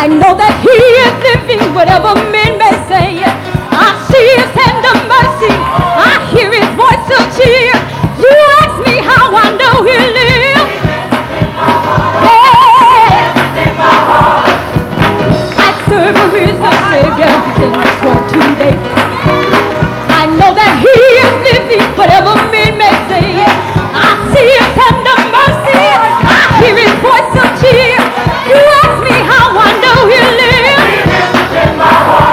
I know that he is living, whatever men may say. I see his hand of mercy. I hear his voice of cheer. You ask me how I know he lives. I serve a risen Savior in my soul today. I know that he is living, whatever men may say. I see his hand of mercy. I hear his voice of cheer. You ask me how I know he lives. He lives in my heart.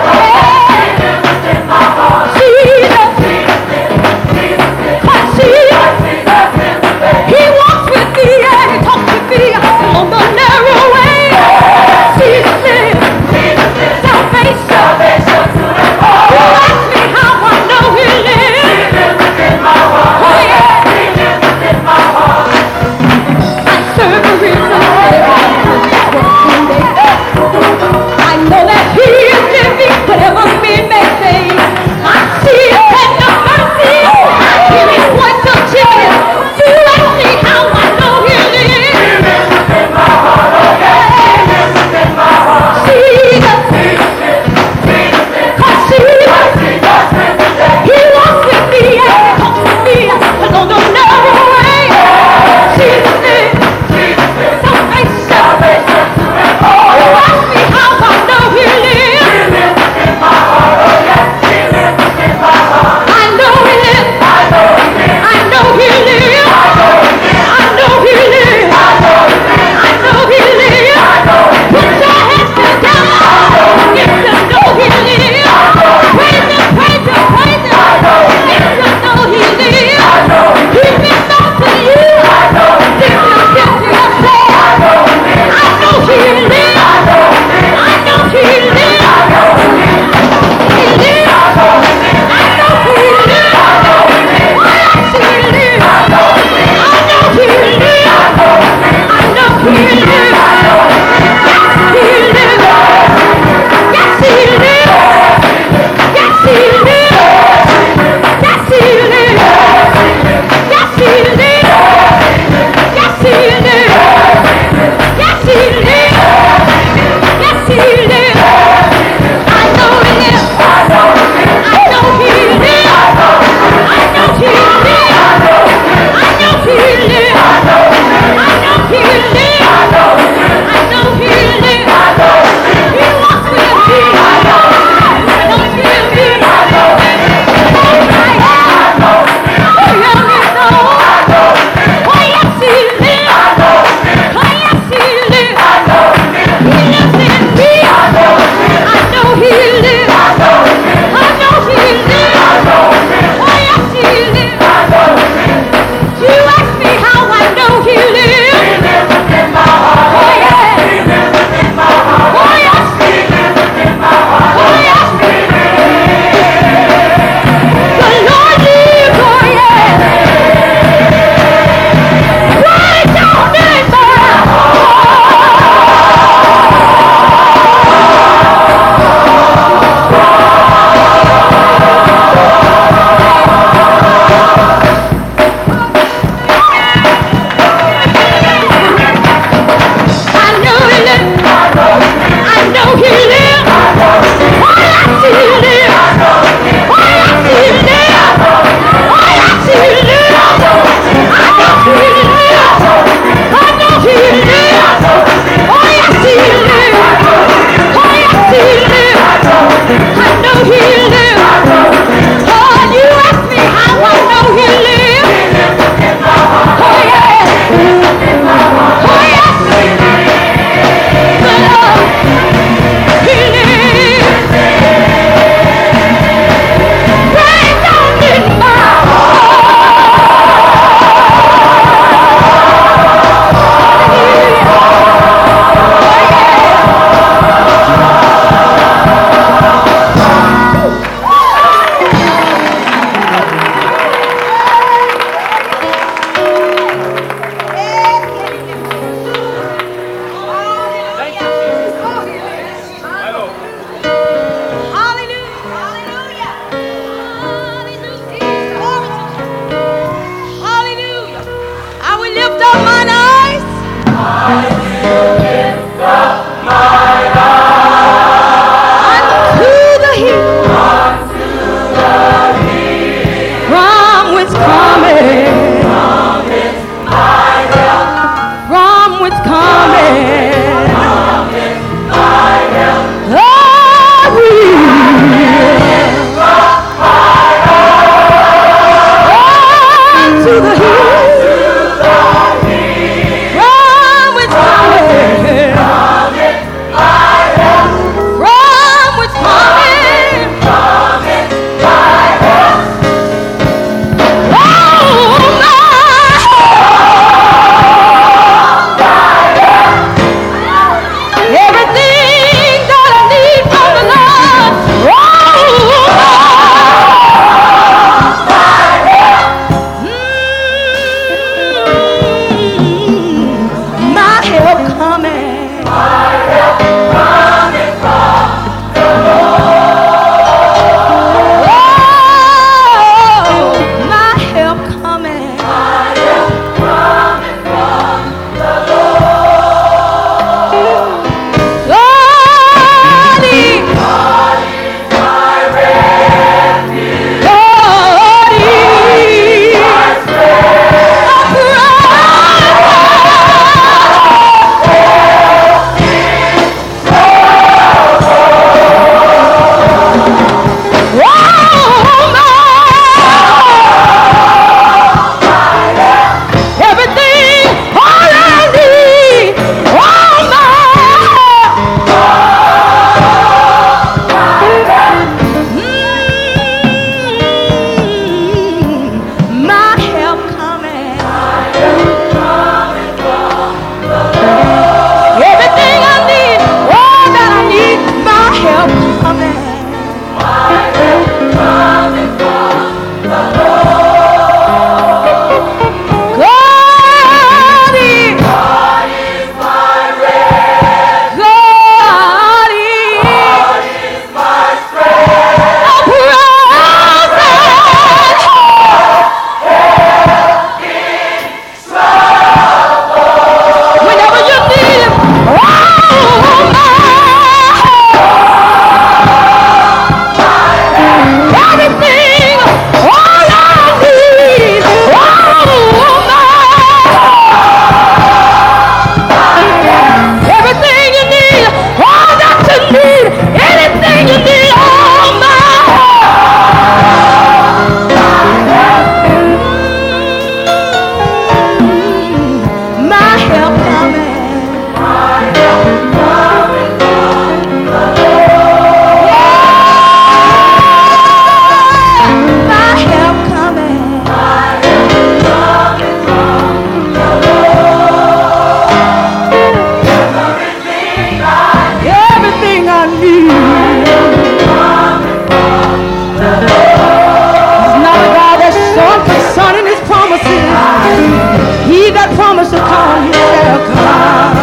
just to call you God.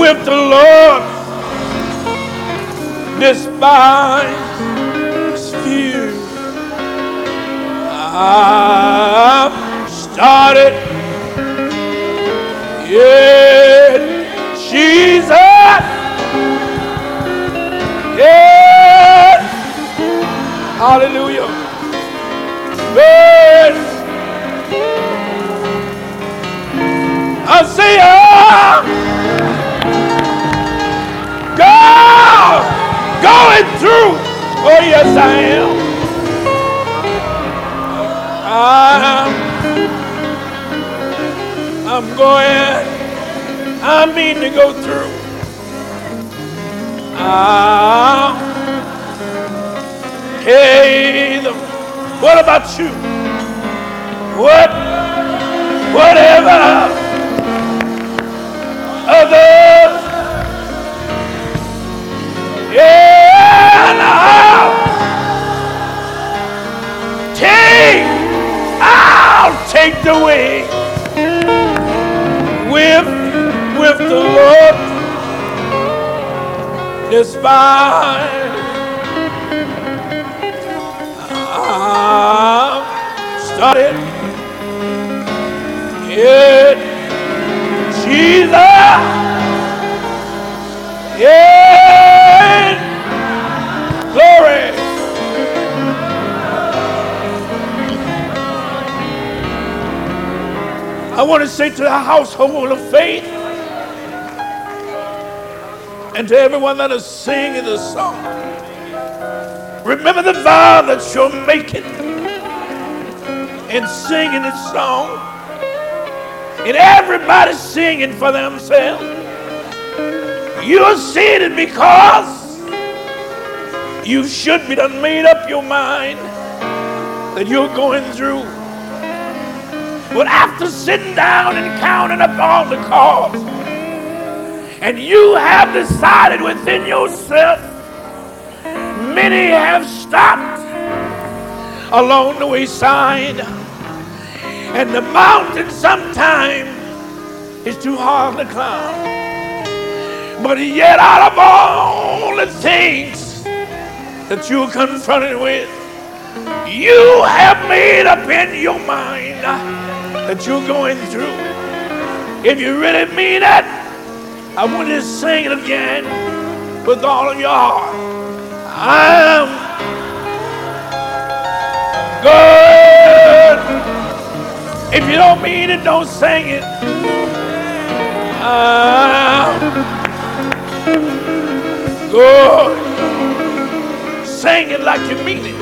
With the Lord despise it. In Jesus. In glory. I want to say to the household of faith and to everyone that is singing this song, remember the vow that you're making in singing this song, and everybody singing for themselves. You're singing because you should be done made up your mind that you're going through. But after sitting down and counting up all the costs, and you have decided within yourself, many have stopped along the wayside, and the mountain sometimes is too hard to climb. But yet, out of all the things that you're confronted with, you have made up in your mind that you're going through. If you really mean it, I want you to sing it again with all of your heart. I'm good. If you don't mean it, don't sing it. I'm good. Sing it like you mean it.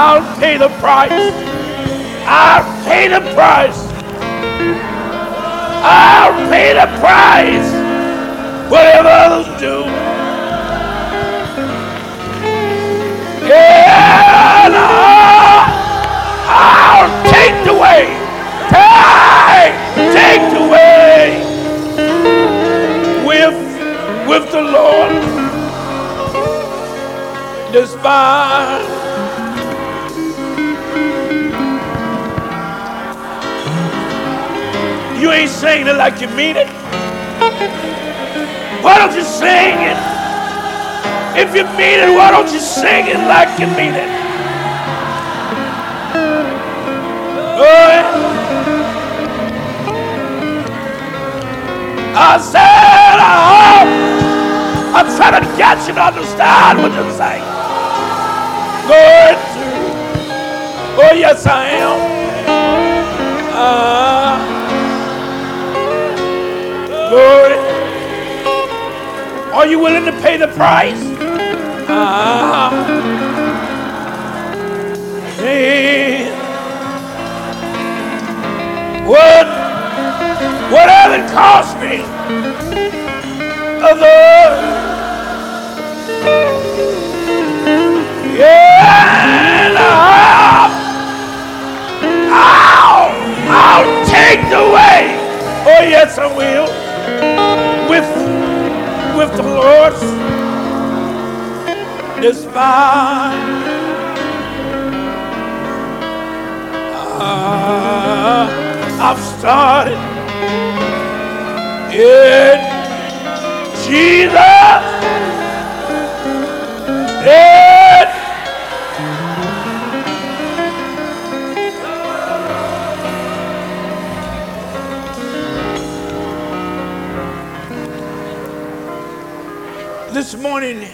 I'll pay the price. I'll pay the price. I'll pay the price. Whatever others do. Yeah, no. I'll take the way. Take the way with the Lord. Despise. You ain't saying it like you mean it. Why don't you sing it? If you mean it, why don't you sing it like you mean it? I said, I'm trying to get you to understand what you're saying. Going through. Oh, yes, I am. Glory. Are you willing to pay the price? Hey. Whatever it cost me, other. Yeah, no. I'll take the way. Oh yes, I will. With the Lord's despite. I've started in Jesus. It. This morning,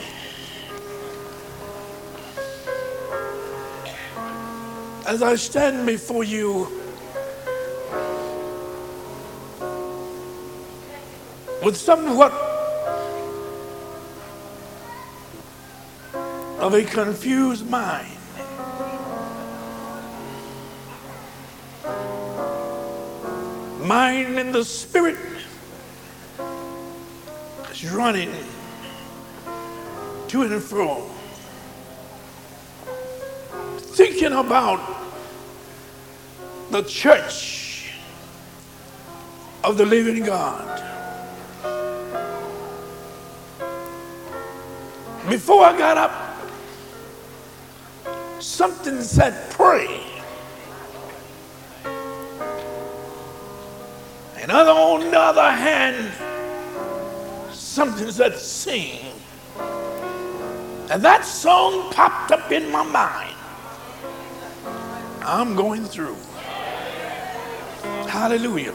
as I stand before you with somewhat of a confused mind, mine in the spirit is running to and fro, thinking about the church of the living God. Before I got up, something said pray. And on the other hand, something said sing. And that song popped up in my mind. I'm going through. Hallelujah.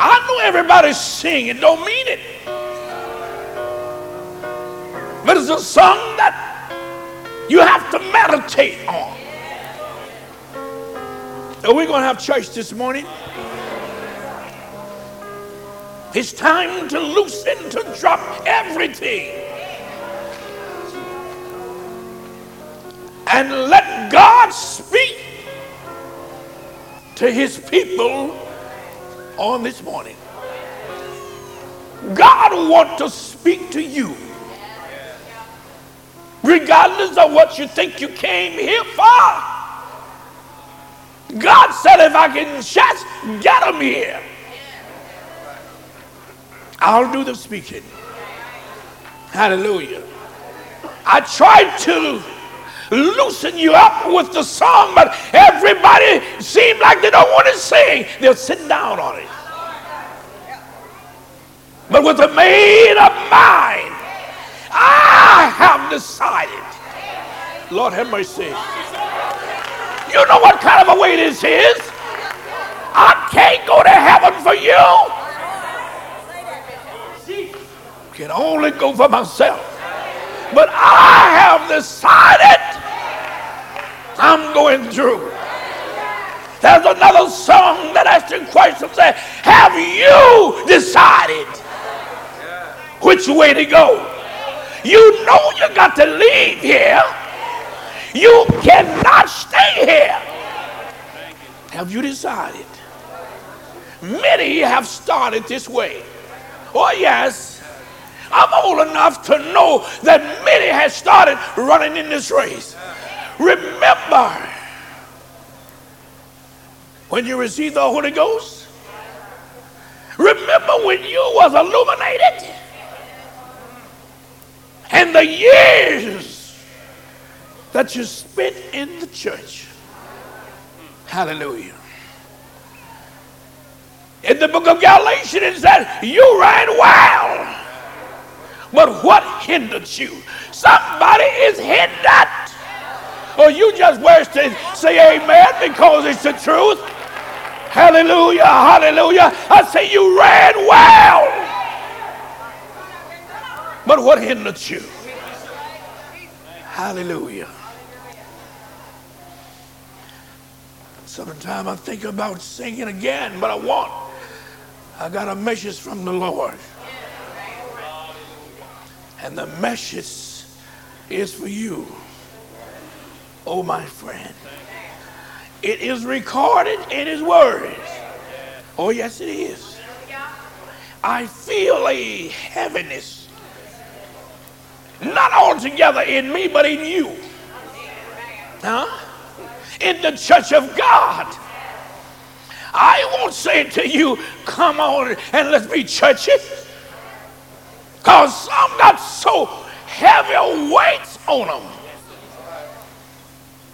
I know everybody's singing, don't mean it. But it's a song that you have to meditate on. Are we going to have church this morning? It's time to loosen, to drop everything. And let God speak to his people on this morning. God wants to speak to you. Regardless of what you think you came here for. God said, if I can just get them here, I'll do the speaking. Hallelujah. I tried to loosen you up with the song, but everybody seemed like they don't want to sing. They'll sit down on it. But with a made up mind, I have decided. Lord have mercy. You know what kind of a way this is? I can't go to heaven for you. Can only go for myself. But I have decided I'm going through. There's another song that asks the question, say, have you decided which way to go? You know you got to leave here. You cannot stay here. Have you decided? Many have started this way. Oh yes. I'm old enough to know that many have started running in this race. Remember, when you received the Holy Ghost, remember when you was illuminated and the years that you spent in the church. Hallelujah. In the book of Galatians, it says, you ran well. But what hindered you? Somebody is hindered. Or you just wish to say amen because it's the truth. Hallelujah, hallelujah. I say you ran well. But what hindered you? Hallelujah. Sometimes I think about singing again, but I got a message from the Lord. And the message is for you, oh my friend. It is recorded in his words. Oh yes it is. I feel a heaviness, not altogether in me, but in you. In the church of God. I won't say to you, come on and let's be churchy. Because some got so heavy weights on them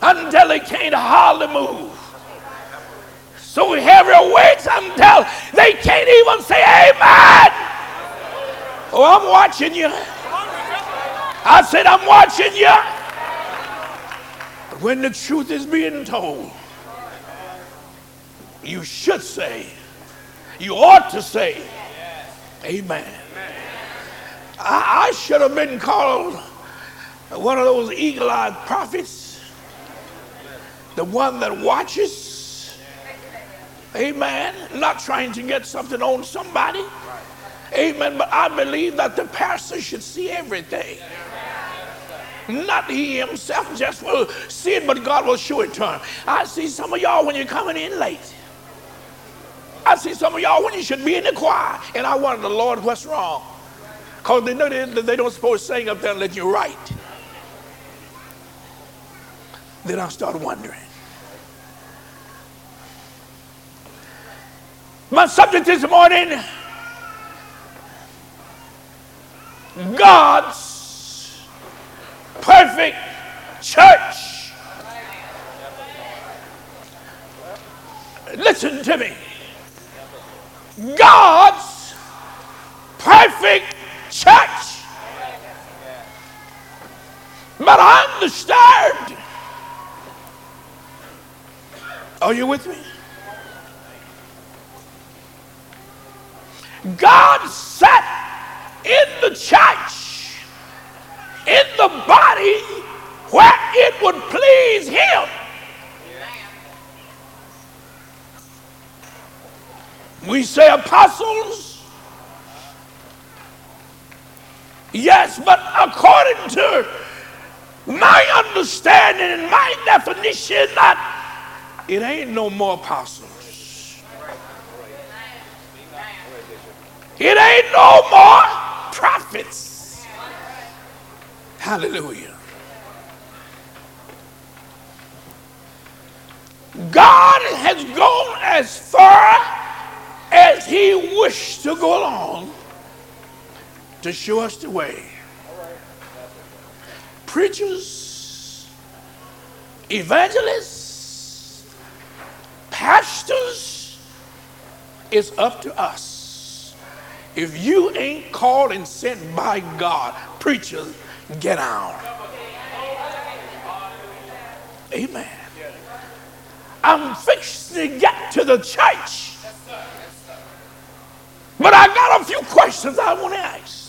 until they can't hardly move. So heavy weights until they can't even say amen. Oh, I'm watching you. I said, I'm watching you. But when the truth is being told, you should say, you ought to say, amen. I should have been called one of those eagle-eyed prophets, the one that watches, amen, not trying to get something on somebody, amen, but I believe that the pastor should see everything. Not he himself just will see it, but God will show it to him. I see some of y'all when you're coming in late. I see some of y'all when you should be in the choir, and I wonder, Lord, what's wrong? Because they know they don't suppose to sing up there unless you're right. Then I start wondering. My subject this morning, God's perfect church. Listen to me. God's perfect church. disturbed. Are you with me? God sat in the church, in the body where it would please him. We say apostles, yes, but according to my understanding and my definition, that it ain't no more apostles. It ain't no more prophets. Hallelujah. God has gone as far as he wished to go along to show us the way. Preachers, evangelists, pastors, it's up to us. If you ain't called and sent by God, preachers, get out. Amen. I'm fixing to get to the church. But I got a few questions I want to ask.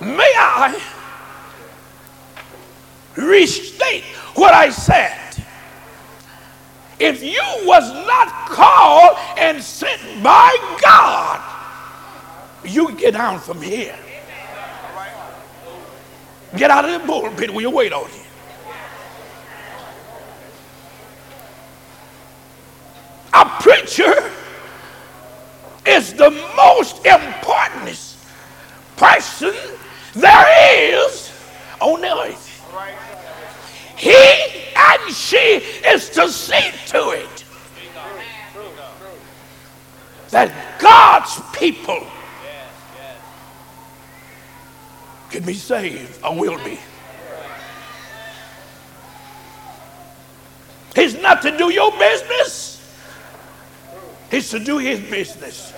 May I restate what I said? If you was not called and sent by God, you get down from here. Get out of the bullpen. We'll wait on you. A preacher is the most important person there is on the earth. He and she is to see to it that God's people can be saved or will be. He's not to do your business. He's to do his business.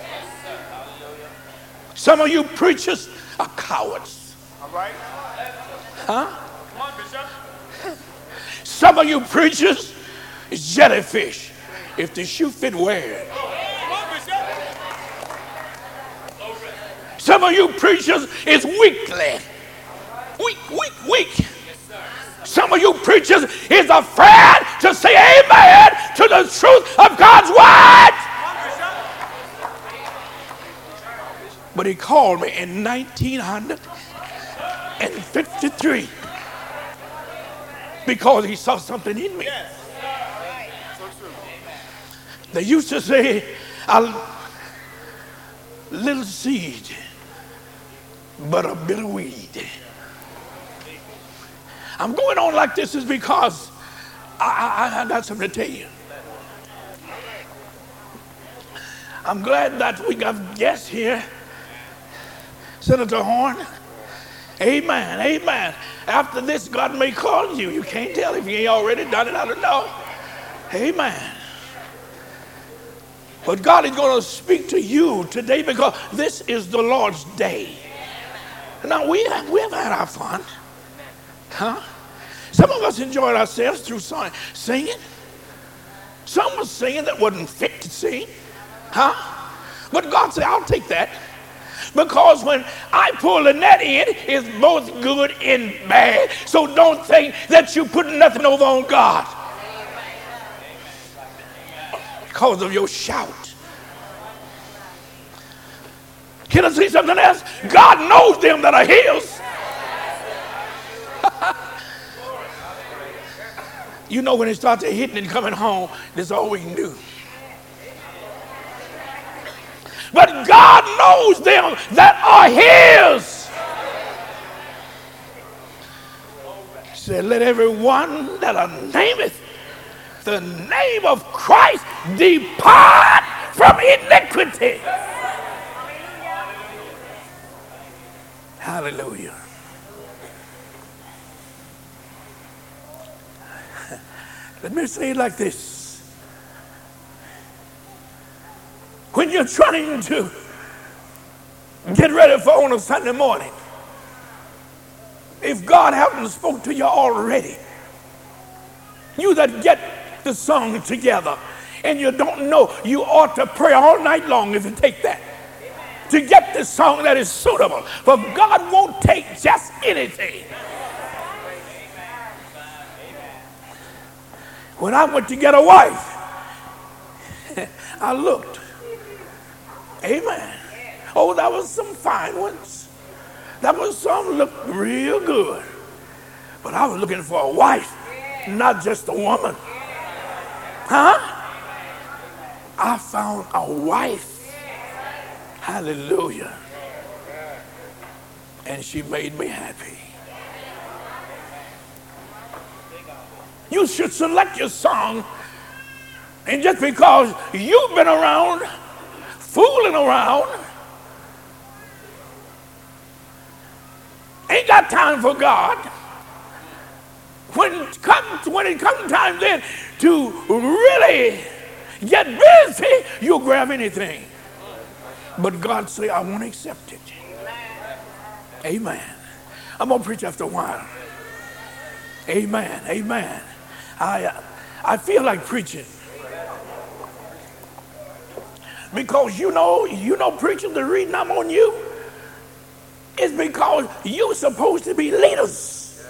Some of you preachers are cowards. Huh? Some of you preachers is jellyfish. If the shoe fit, wear it. Some of you preachers is weakly. Weak. Some of you preachers is afraid to say amen to the truth of God's word. But he called me in 1953 because he saw something in me. Yes. They used to say, a little seed, but a bitter weed. I'm going on like this is because I got something to tell you. I'm glad that we got guests here. Senator Horn, amen, amen. After this, God may call you. You can't tell if you ain't already done it. I don't know. Amen. But God is going to speak to you today because this is the Lord's day. Now, we have had our fun. Huh? Some of us enjoyed ourselves through singing. Some was singing that wasn't fit to sing. Huh? But God said, I'll take that. Because when I pull the net in, it's both good and bad. So don't think that you put nothing over on God because of your shout. Can I see something else? God knows them that are his. You know, when it starts hitting and coming home, that's all we can do. But God knows them that are his. He said, let everyone that nameth the name of Christ depart from iniquity. Hallelujah. Let me say it like this. When you're trying to get ready for on a Sunday morning, If God hasn't spoke to you already, you that get the song together and you don't know, you ought to pray all night long if you take that. Amen. To get the song that is suitable. For God won't take just anything. Amen. When I went to get a wife, I looked. Amen. Oh, that was some fine ones. That was some looked real good. But I was looking for a wife, not just a woman. Huh? I found a wife. Hallelujah. And she made me happy. You should select your song. And just because you've been around, fooling around, ain't got time for God. When it comes time then to really get busy, you'll grab anything. But God say, I won't accept it. Amen. I'm going to preach after a while. Amen. Amen. I feel like preaching. Because you know, preachers, the reason I'm on you is because you're supposed to be leaders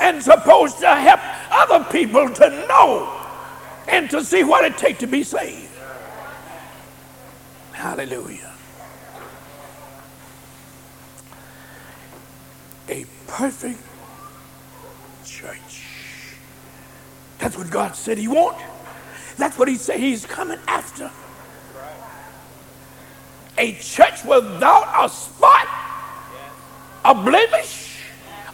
and supposed to help other people to know and to see what it takes to be saved. Hallelujah. A perfect church. That's what God said he wants. That's what he said he's coming after. A church without a spot, a blemish,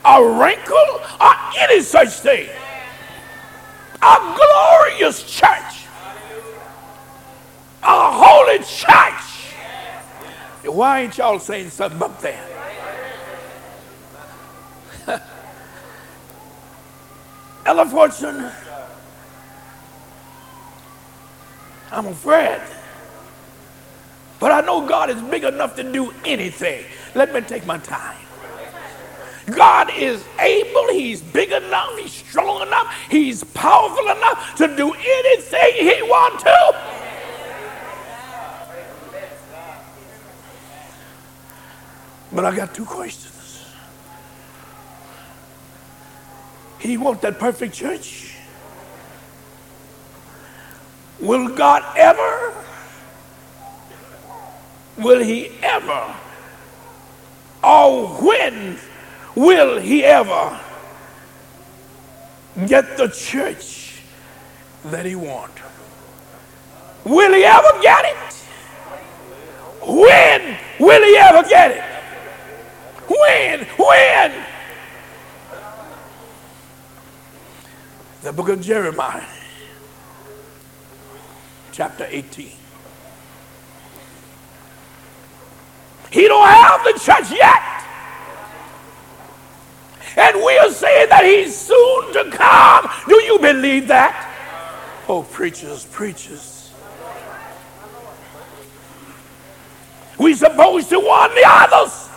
a wrinkle, or any such thing. A glorious church. A holy church. Why ain't y'all saying something up there? Ella Fortune, I'm afraid. But I know God is big enough to do anything. Let me take my time. God is able. He's big enough. He's strong enough. He's powerful enough to do anything he wants to. But I got two questions. He wants that perfect church. Will he ever, or when will he ever get the church that he wants? Will he ever get it? When will he ever get it? When? The book of Jeremiah. Chapter 18. He don't have the church yet. And we are saying that he's soon to come. Do you believe that? Oh, preachers. We supposed to warn the others.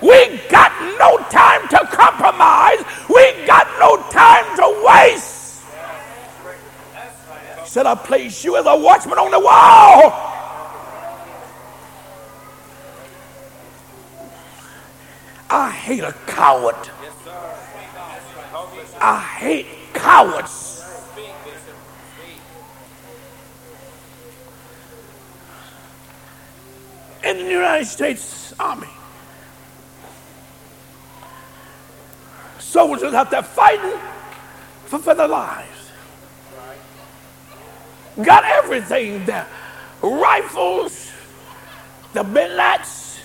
We got no time to compromise. We got no time to waste. Said, I place you as a watchman on the wall. I hate a coward. I hate cowards. In the United States Army, soldiers out there fighting for their lives. Got everything there. Rifles, the billets,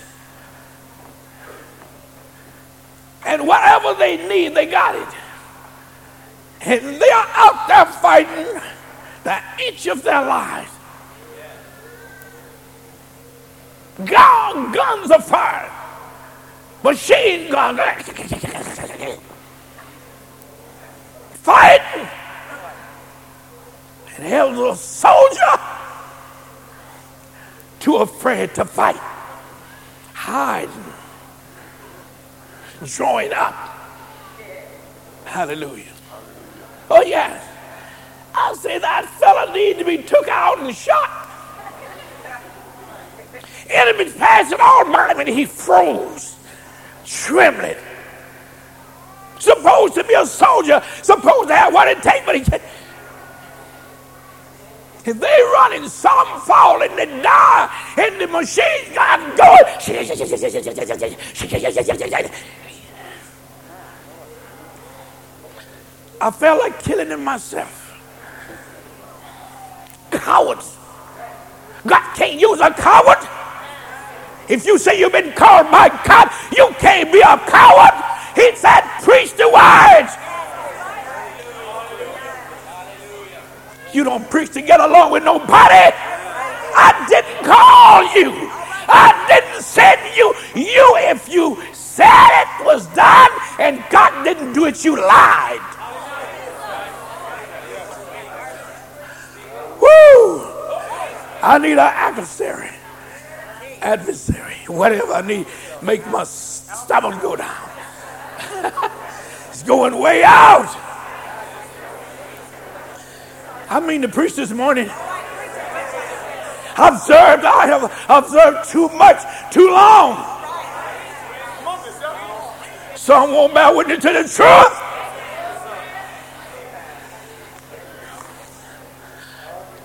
and whatever they need, they got it. And they are out there fighting the inch of their lives. Guns are fired. Machine guns. Fighting. And hell, little soldier, too afraid to fight, hiding. join up. Hallelujah. Oh, yes. I say that fella needs to be took out and shot. Enemies passing all by him, and he froze, trembling. Supposed to be a soldier, supposed to have what it takes, but he can't. If they run and some fall and they die, and the machine got going. I felt like killing him myself. Cowards. God can't use a coward. If you say you've been called by God, you can't be a coward. He said, preach the words. You don't preach to get along with nobody. I didn't call you. I didn't send you. You, if you said it was done and God didn't do it, you lied. Woo! I need an adversary, whatever I need, make my stomach go down. It's going way out. I mean to preach this morning. I have observed too much, too long. Some won't bear witness to the truth.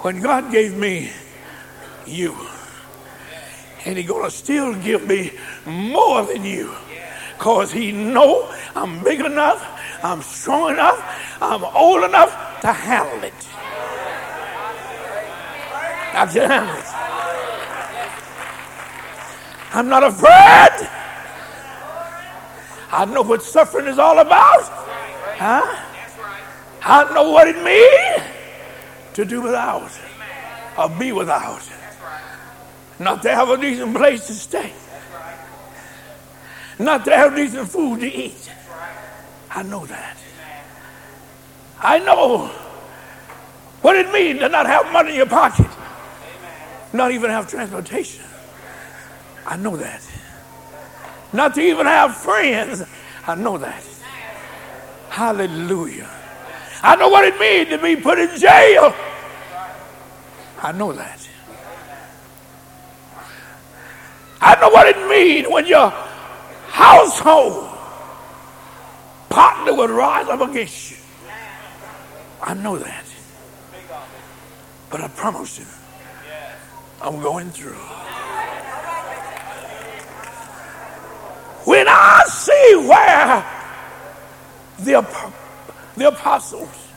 When God gave me you, and He's going to still give me more than you, because He knows I'm big enough, I'm strong enough, I'm old enough to handle it. I can handle it. I'm not afraid. I know what suffering is all about. Huh? I know what it means to do without, or be without, not to have a decent place to stay, not to have decent food to eat. I know that. I know what it means to not have money in your pocket, not even have transportation. I know that. Not to even have friends. I know that. Hallelujah. I know what it means to be put in jail. I know that. I know what it means when your household partner would rise up against you. I know that. But I promise you, I'm going through. When I see where the apostles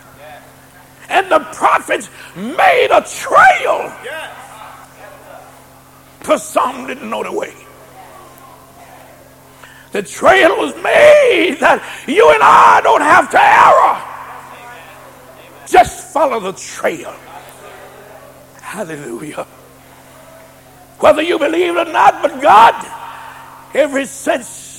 and the prophets made a trail, because some didn't know the way. The trail was made that you and I don't have to error. Just follow the trail. Hallelujah. Whether you believe it or not, but God, ever since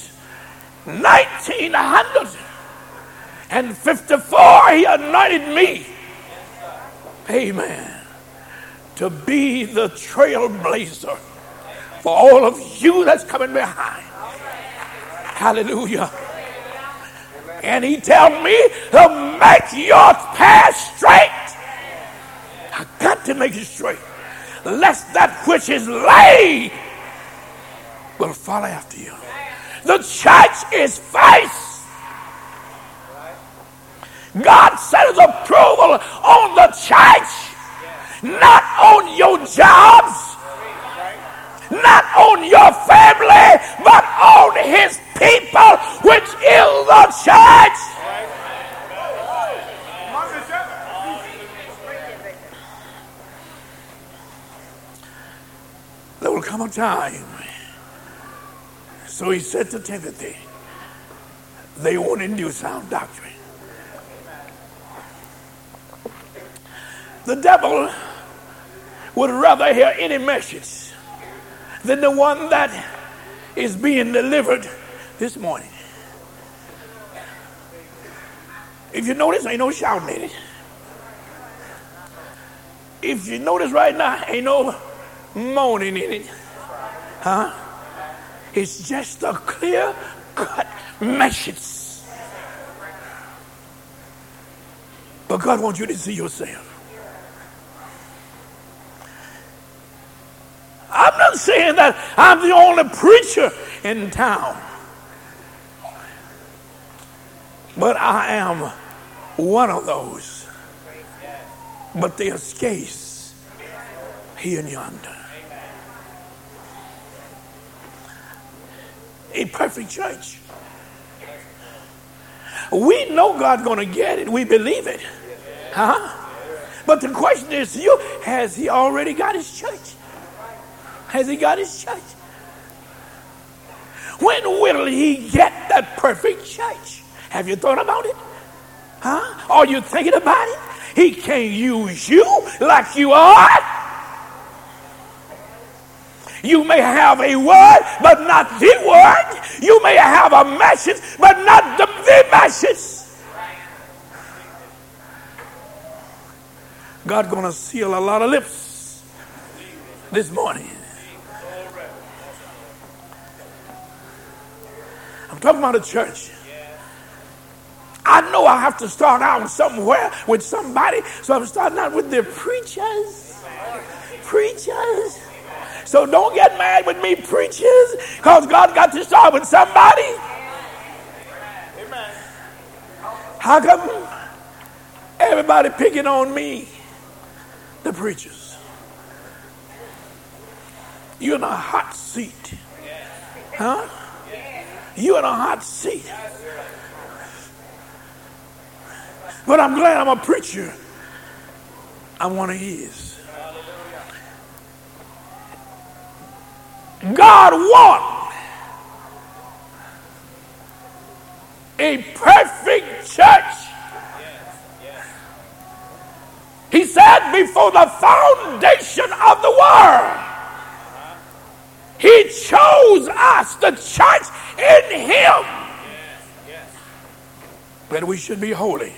1954, He anointed me, amen, to be the trailblazer for all of you that's coming behind. Hallelujah. And He told me to make your path straight. I got to make it straight, lest that which is laid will follow after you. The church is faced. God set His approval on the church, not on your jobs, not on your family, but on His people, which is the church. There will come a time. So He said to Timothy, they won't induce sound doctrine. The devil would rather hear any message than the one that is being delivered this morning. If you notice, ain't no shouting at it. If you notice right now, ain't no moaning in it. Huh? It's just a clear God measures. But God wants you to see yourself. I'm not saying that I'm the only preacher in town. But I am one of those. But they are scarce here and yonder. A perfect church. We know God's going to get it. We believe it. Huh? But the question is to you, has he already got his church? Has he got his church? When will he get that perfect church? Have you thought about it? Huh? Are you thinking about it? He can't use you like you are. You may have a word, but not the word. You may have a message, but not the message. God's going to seal a lot of lips this morning. I'm talking about a church. I know I have to start out somewhere with somebody, so I'm starting out with the preachers. Preachers. So don't get mad with me, preachers, because God got to start with somebody. Amen. How come everybody picking on me? The preachers. You're in a hot seat. Huh? You're in a hot seat. But I'm glad I'm a preacher. I'm one of his. God wants a perfect church. Yes, yes. He said before the foundation of the world, he chose us, the church, in him. Yes, yes. But we should be holy.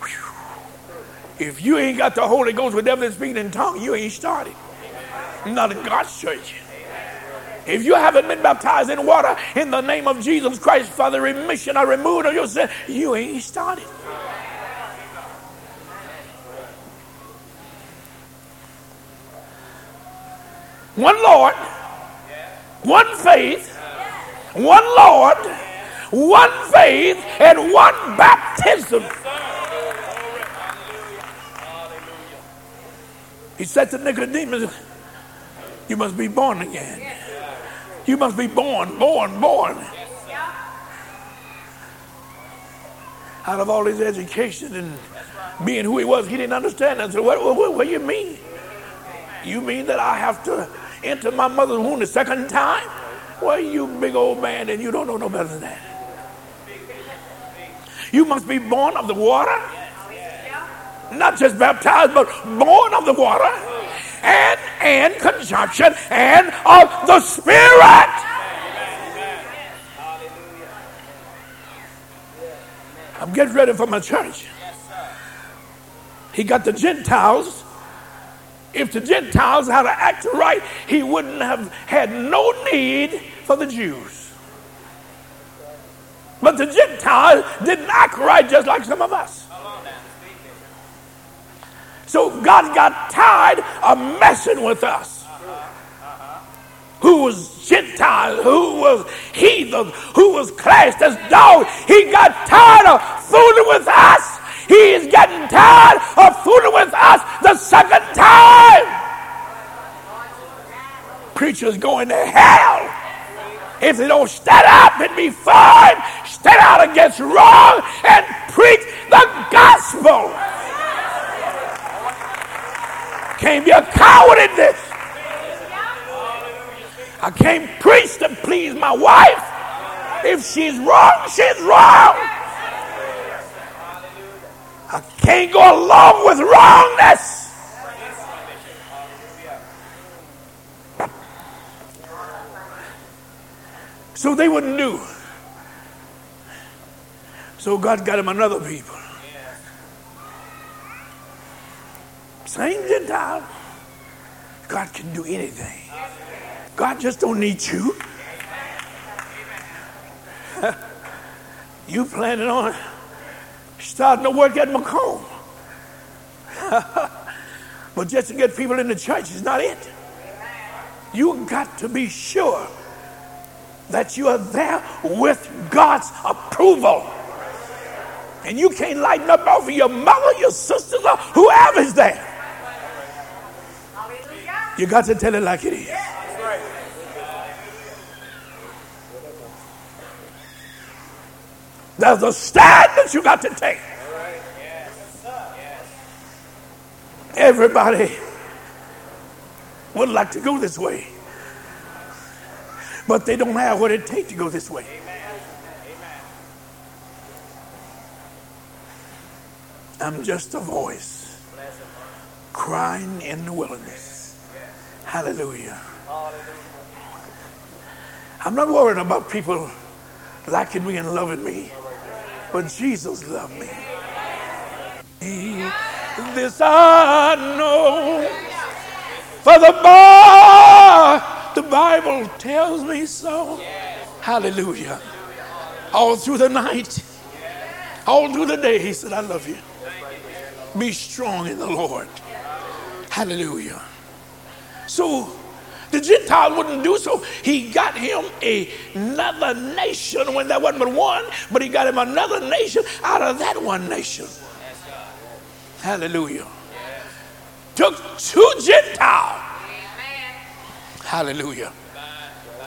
Whew. If you ain't got the Holy Ghost with devil speaking in tongues, you ain't started. Not in God's church. If you haven't been baptized in water in the name of Jesus Christ for the remission or removal of your sin, you ain't started. One Lord, one faith, one Lord, one faith, and one baptism. He said to Nicodemus, you must be born again. You must be born. Out of all his education and being who he was, he didn't understand that. I said, what do you mean? You mean that I have to enter my mother's womb the second time? Well, you big old man, and you don't know no better than that. You must be born of the water. Not just baptized, but born of the water. And conjunction and of the Spirit. Amen. I'm getting ready for my church. He got the Gentiles. If the Gentiles had to act right, he wouldn't have had no need for the Jews. But the Gentiles didn't act right, just like some of us. So God got tired of messing with us. Who was Gentile, who was heathen, who was classed as dogs. He got tired of fooling with us. He is getting tired of fooling with us the second time. Preachers going to hell if they don't stand up and be firm, stand out against wrong, and preach the gospel. Can't be a coward in this. I can't preach to please my wife. If she's wrong, she's wrong. I can't go along with wrongness. So they wouldn't do. So God got him another people. Same Gentile. God can do anything. God just don't need you. You planning on starting to work at Macomb. But just to get people in the church is not it. You got to be sure that you are there with God's approval. And you can't lighten up over your mother, your sister, or whoever's there. You got to tell it like it is. There's a stand that you got to take. Everybody would like to go this way, but they don't have what it takes to go this way. I'm just a voice crying in the wilderness. Hallelujah. I'm not worried about people liking me and loving me, but Jesus loved me. This I know, for the Bible tells me so. Hallelujah. All through the night, all through the day, he said, I love you. Be strong in the Lord. Hallelujah. So the Gentiles wouldn't do so. He got him another nation when there wasn't but one, but he got him another nation out of that one nation. Hallelujah. Yes. Took two Gentiles. Hallelujah.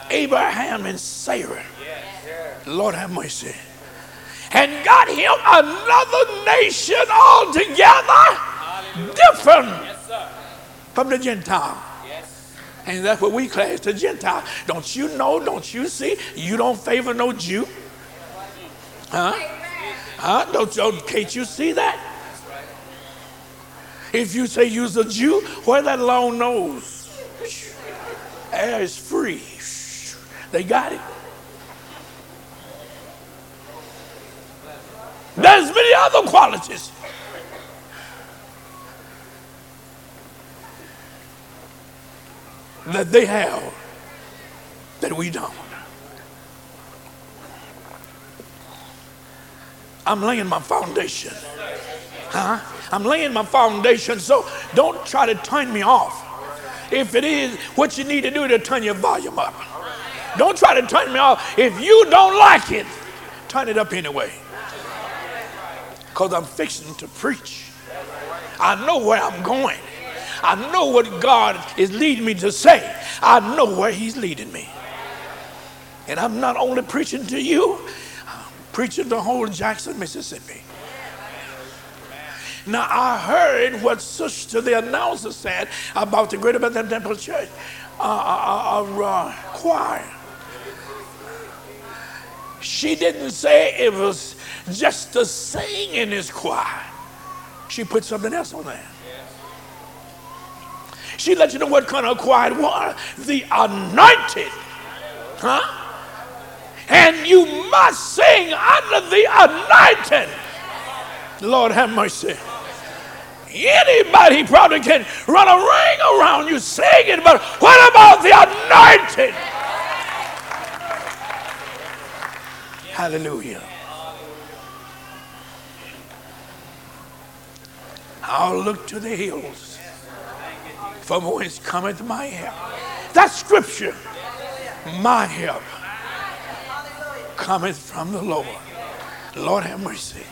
Amen. Abraham and Sarah. Yes. Lord have mercy. And got him another nation altogether. Hallelujah. Different, yes, from the Gentile. Yes. And that's what we class the Gentile. Don't you know? Don't you see? You don't favor no Jew. Huh? Huh? Can't you see that? If you say you's a Jew, wear that long nose. Air is free. They got it. There's many other qualities. That they have that we don't. I'm laying my foundation. Huh? I'm laying my foundation, so don't try to turn me off. If it is what you need to do to turn your volume up. Don't try to turn me off. If you don't like it, turn it up anyway. Because I'm fixing to preach. I know where I'm going. I know what God is leading me to say. I know where he's leading me. And I'm not only preaching to you, I'm preaching to whole Jackson, Mississippi. Now, I heard what Sister, the announcer, said about the Greater Bethlehem Temple Church choir. She didn't say it was just to sing in this choir. She put something else on there. She let you know what kind of choir it was. The anointed. Huh? And you must sing under the anointing. Lord have mercy. Anybody probably can run a ring around you singing, but what about the anointed? Hallelujah. I'll look to the hills from whence cometh my help. That scripture, my help, cometh from the Lord. Lord have mercy.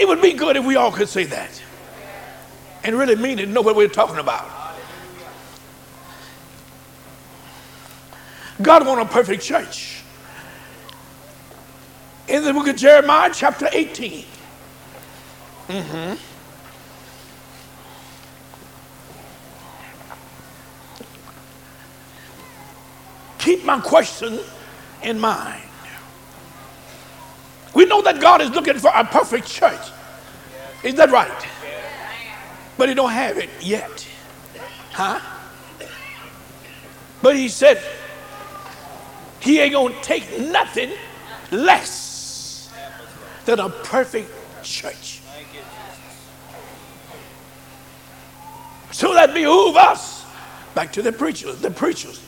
It would be good if we all could say that and really mean it and know what we're talking about. God wants a perfect church. In the book of Jeremiah, chapter 18. Keep my question in mind. We know that God is looking for a perfect church. Is that right? But he don't have it yet. Huh? But he said he ain't going to take nothing less than a perfect church. So that behooves us, back to the preachers,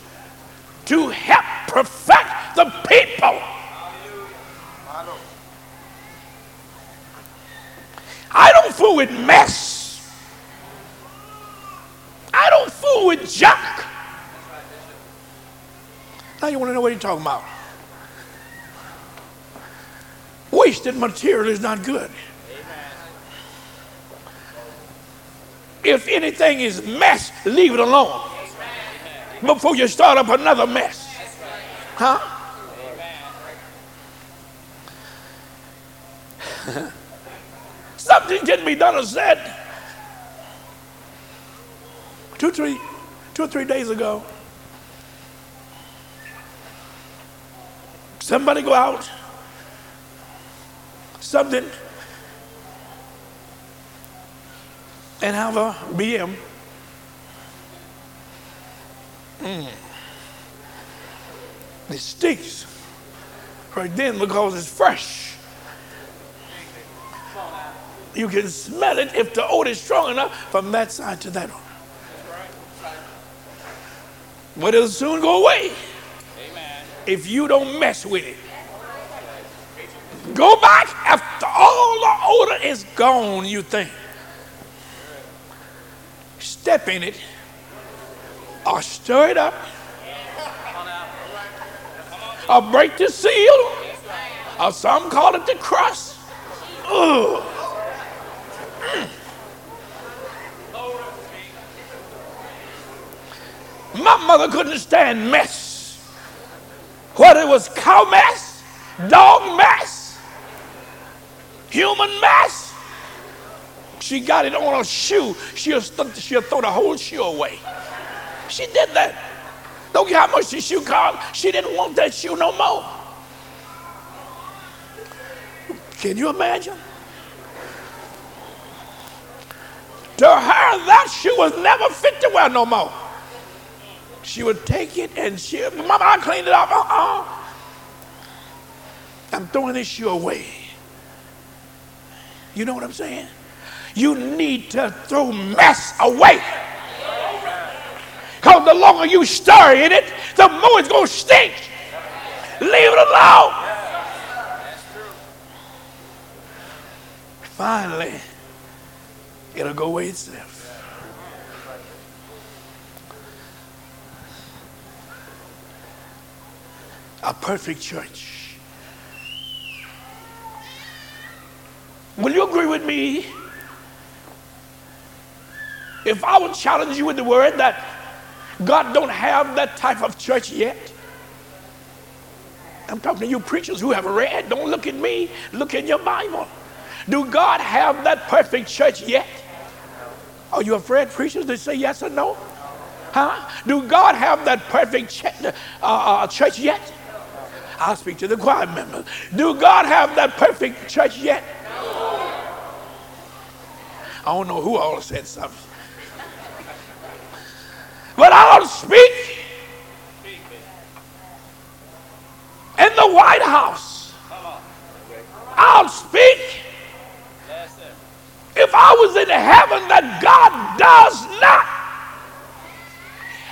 to help perfect the people. fool with mess. I don't fool with junk. Now you want to know what he's talking about. Wasted material is not good. If anything is mess, leave it alone before you start up another mess. Huh? Something can be done or said. Two or three days ago, somebody go out, something, and have a BM. It stinks right then because it's fresh. You can smell it if the odor is strong enough from that side to that one. But it'll soon go away. Amen. If you don't mess with it. Go back after all the odor is gone, you think. Step in it or stir it up or break the seal or some call it the crust. Ugh. My mother couldn't stand mess. Whether it was cow mess, dog mess, human mess, she got it on her shoe. She'll throw the whole shoe away. She did that. Don't care how much the shoe cost. She didn't want that shoe no more. Can you imagine? To her, that shoe was never fit to wear no more. She would take it and she, Mama, I cleaned it up. I'm throwing this shoe away. You know what I'm saying? You need to throw mess away. Because the longer you stir in it, the more it's going to stink. Leave it alone. Finally, it'll go away itself. A perfect church. Will you agree with me? If I would challenge you with the word that God don't have that type of church yet. I'm talking to you preachers who have read. Don't look at me. Look in your Bible. Do God have that perfect church yet? Are you afraid, preachers, to say yes or no? Huh? Do God have that perfect church yet? I'll speak to the choir members. Do God have that perfect church yet? I don't know who all said something. But I don't speak in the White House. I'll speak if I was in heaven that God does not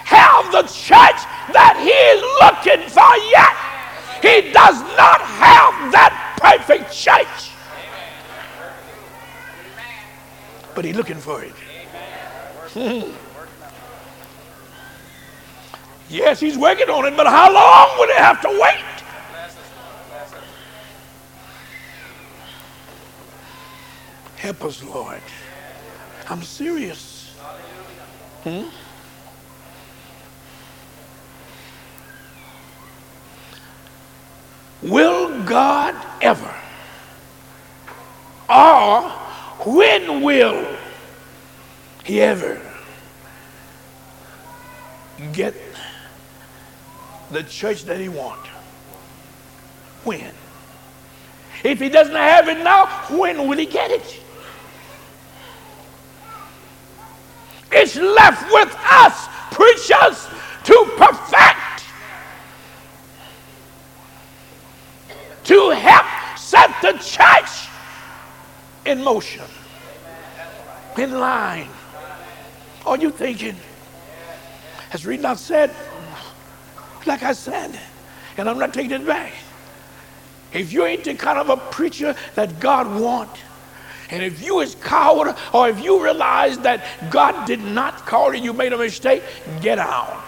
have the church that he is looking for yet. He does not have that perfect church. But he's looking for it. Yes, he's working on it, but how long will it have to wait? Help us, Lord. I'm serious. Will God ever, or when will he ever get the church that he wants? When? If he doesn't have it now, when will he get it? It's left with us, preachers, to perfect, to help set the church in motion, in line. Are you thinking, as Reed not said, like I said, and I'm not taking it back. If you ain't the kind of a preacher that God wants, And if you is coward, or if you realize that God did not call you, you made a mistake, get out.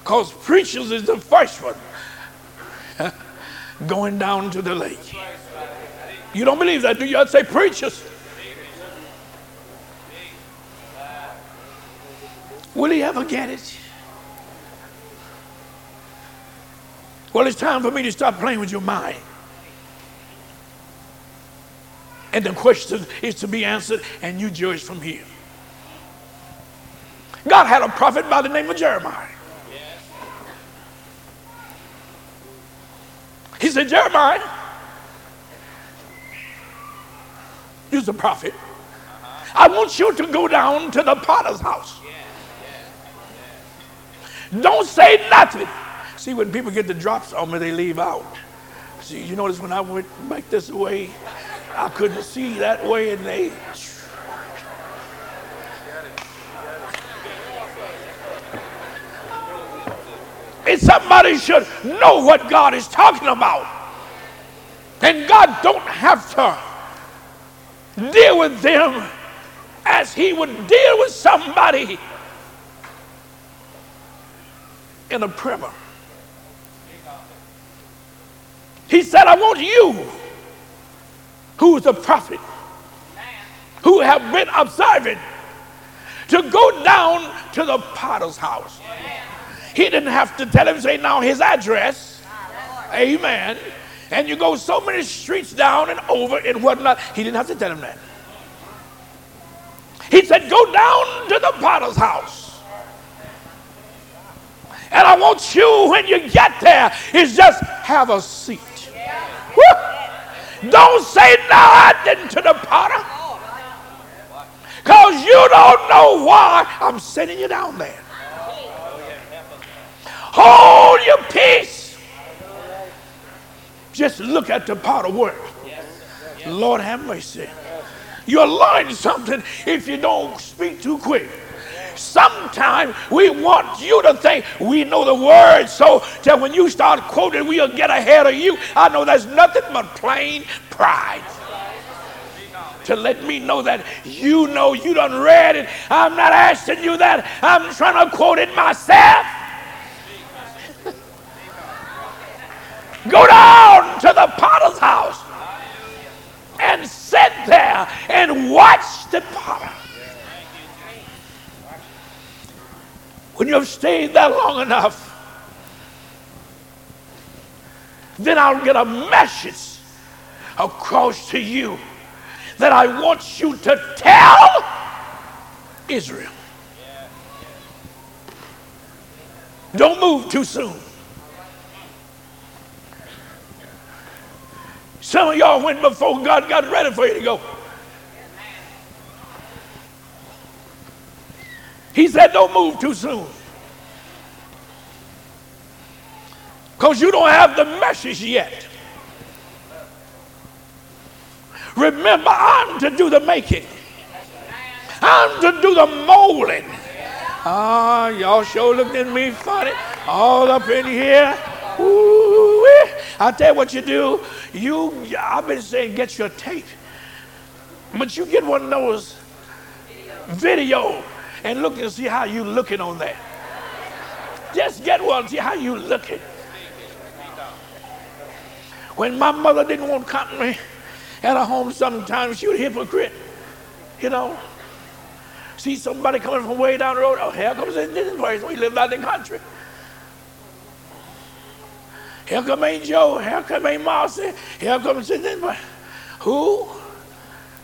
Because preachers is the first one going down to the lake. You don't believe that, do you? I'd say preachers. Will he ever get it? Well, it's time for me to stop playing with your mind. And the question is to be answered, and you judge from here. God had a prophet by the name of Jeremiah. He said, Jeremiah, you're the prophet. I want you to go down to the potter's house. Don't say nothing. See, when people get the drops on me, they leave out. See, you notice when I went back this way, I couldn't see that way, and they... And somebody should know what God is talking about. And God don't have to deal with them as he would deal with somebody in a primer. He said, I want you, who is a prophet, who have been observant, to go down to the potter's house. He didn't have to tell him, say now his address. Amen. And you go so many streets down and over and whatnot. He didn't have to tell him that. He said, go down to the potter's house. And I want you, when you get there, is just have a seat. Woo! Don't say nothing to the potter, because you don't know why I'm sending you down there. Hold your peace. Just look at the potter work. Lord have mercy. You'll learn something if you don't speak too quick. Sometimes we want you to think we know the word, so that when you start quoting, we'll get ahead of you. I know that's nothing but plain pride. To let me know that you know you done read it. I'm not asking you that. I'm trying to quote it myself. Go down to the potter's house and sit there and watch the potter. When you have stayed there long enough, then I'll get a message across to you that I want you to tell Israel. Don't move too soon. Some of y'all went before God got ready for you to go. He said, don't move too soon, because you don't have the message yet. Remember, I'm to do the making. I'm to do the molding. Ah, y'all sure looked at me funny, all up in here. Ooh-wee. I tell you what you do. I've been saying get your tape, but you get one of those video. And look and see how you looking on that. Just get one, see how you looking. When my mother didn't want company at her home sometimes, she was a hypocrite, you know. See somebody coming from way down the road, oh, here comes this person, we live out in the country. Here come Aunt Joe, here come Aunt Marcy, here comes this person. Who?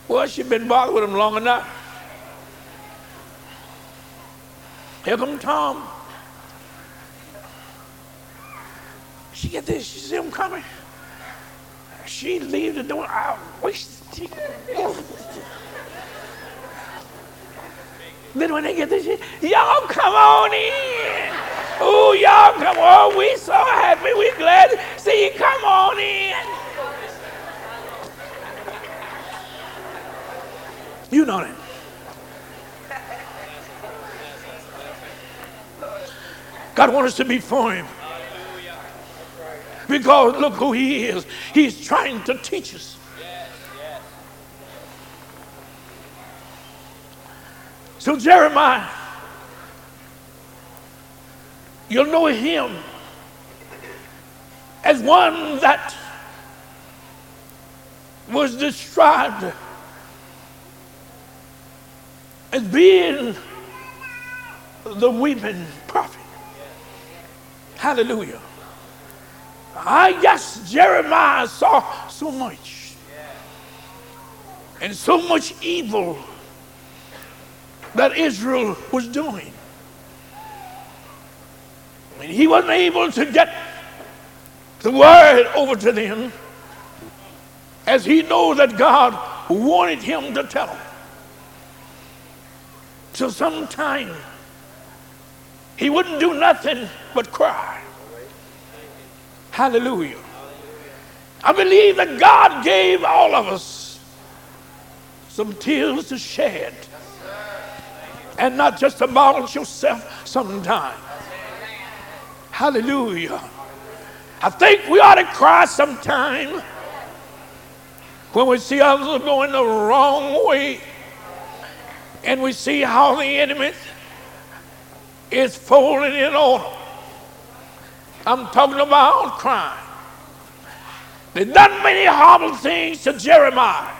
Well, she's been bothered with him long enough. Here comes Tom. She get this, she see him coming. She leave the door out. Then when they get this, y'all come on in. Oh, y'all come on. We so happy. We glad to see you. Come on in. You know that. God wants us to be for him. because look who he is. He's trying to teach us. So Jeremiah, you'll know him as one that was described as being the weeping prophet. Hallelujah. I guess Jeremiah saw so much and so much evil that Israel was doing. And he wasn't able to get the word over to them as he knows that God wanted him to tell them. So sometime he wouldn't do nothing but cry. Hallelujah. I believe that God gave all of us some tears to shed. And not just about yourself sometime. Hallelujah. I think we ought to cry sometime when we see others going the wrong way and we see how the enemy is folding in on them. I'm talking about crime. They've done many horrible things to Jeremiah.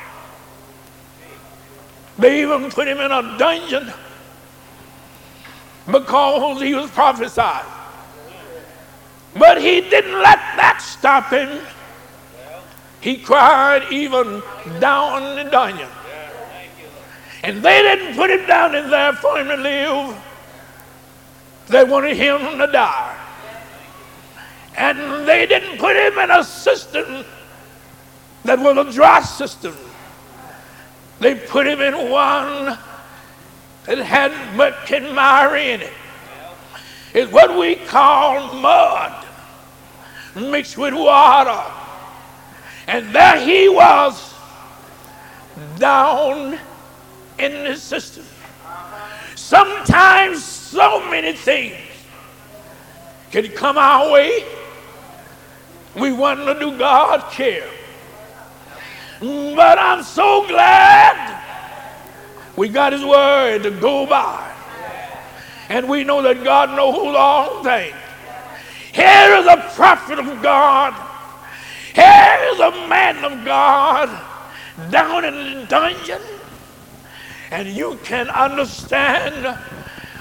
They even put him in a dungeon because he was prophesied. But he didn't let that stop him. He cried even down in the dungeon. And they didn't put him down in there for him to live. They wanted him to die. And they didn't put him in a system that was a dry system. They put him in one that had muck and mire in it. It's what we call mud mixed with water. And there he was down in the system. Sometimes so many things can come our way. We wonder, do God care? But I'm so glad we got his word to go by. And we know that God knows all things. Here is a prophet of God. Here is a man of God down in the dungeon. And you can understand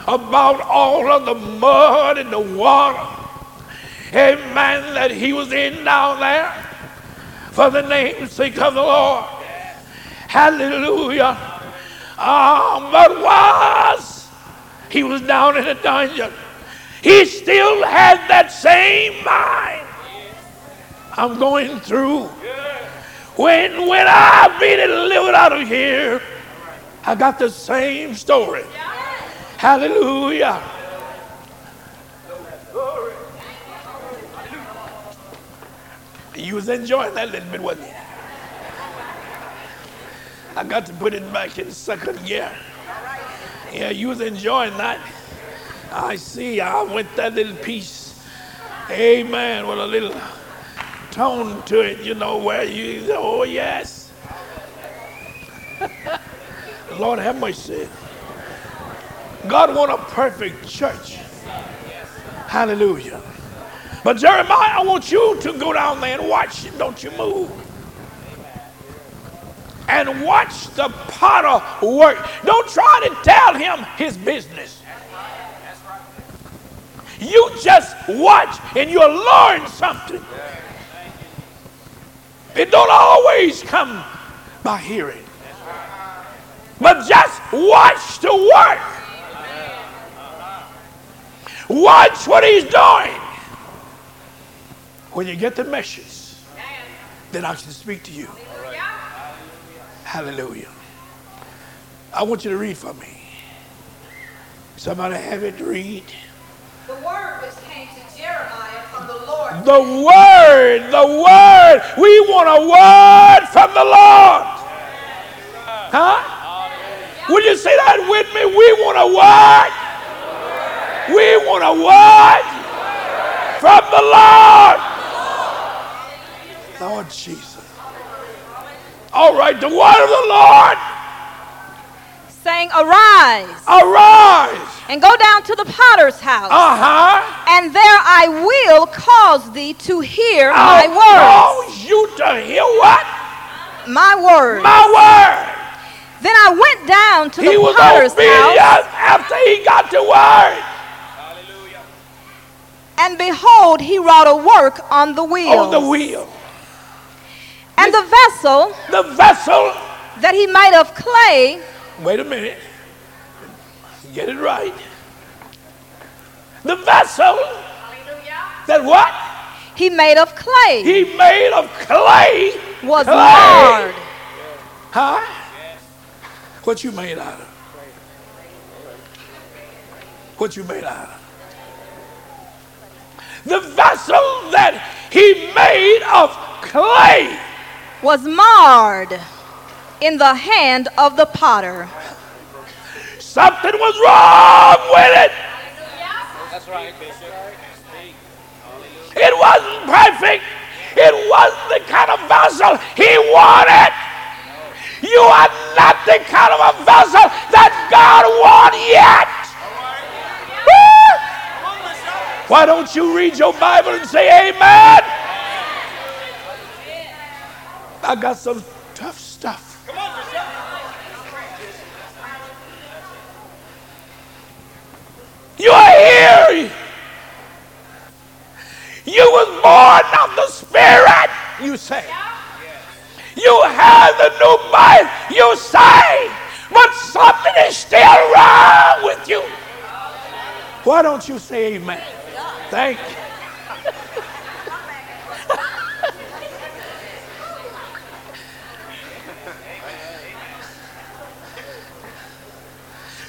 about all of the mud and the water. Amen, that he was in down there for the name's sake of the Lord. Hallelujah. But was he was down in a dungeon, he still had that same mind. I'm going through. When I be delivered out of here, I got the same story. Hallelujah. You was enjoying that little bit, wasn't you? I got to put it back in second gear. Yeah, you was enjoying that. I see. I went that little piece. Amen. With a little tone to it, you know, where you, oh, yes. Lord have mercy. God want a perfect church. Hallelujah. But Jeremiah, I want you to go down there and watch it. Don't you move. And watch the potter work. Don't try to tell him his business. You just watch and you'll learn something. It don't always come by hearing. But just watch the work. Watch what he's doing. When you get the message, then I can speak to you. Hallelujah. I want you to read for me. Somebody have it read. The word which came to Jeremiah from the Lord. The word. We want a word from the Lord. Huh? Will you say that with me? We want a word. We want a word from the Lord. Lord Jesus. All right, the word of the Lord. Saying, arise. Arise. And go down to the potter's house. Uh-huh. And there I will cause thee to hear my words. I'll cause you to hear what? My word. My word. Then I went down to the potter's house. He was obedient after he got the word. Hallelujah. And behold, he wrought a work on the wheel. On the wheel. And the vessel. The vessel. That he made of clay. Wait a minute. Get it right. The vessel. Hallelujah. That what? He made of clay. He made of clay. Was marred. Huh? What you made out of? What you made out of? The vessel that he made of clay was marred in the hand of the potter. Something was wrong with it. That's right. It wasn't perfect. It wasn't the kind of vessel he wanted. You are not the kind of a vessel that God wants yet. Right. Why don't you read your Bible and say amen? I got some tough stuff. Come on, you are here. You was born of the Spirit, you say. You have the new birth, you say, but something is still wrong with you. Why don't you say amen? Thank you.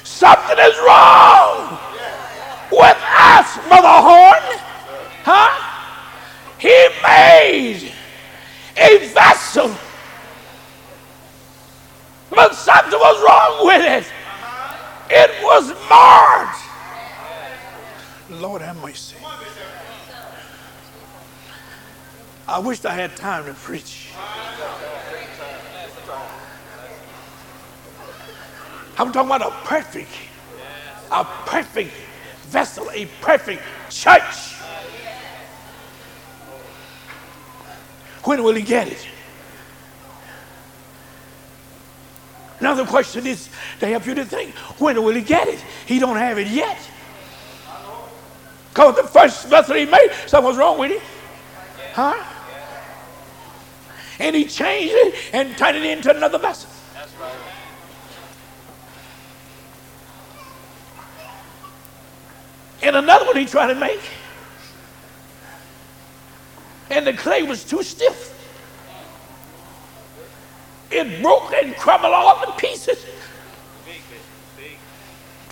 Something is wrong with us, Mother Horn. Huh? He made a vessel. But something was wrong with it. It was marred. Lord have mercy. I wished I had time to preach. I'm talking about a perfect vessel, a perfect church. When will he get it? Now the question is to help you to think, when will he get it? He don't have it yet. Because the first vessel he made, something was wrong with it. Huh? And he changed it and turned it into another vessel. That's right. And another one he tried to make. And the clay was too stiff. It broke and crumbled all the pieces.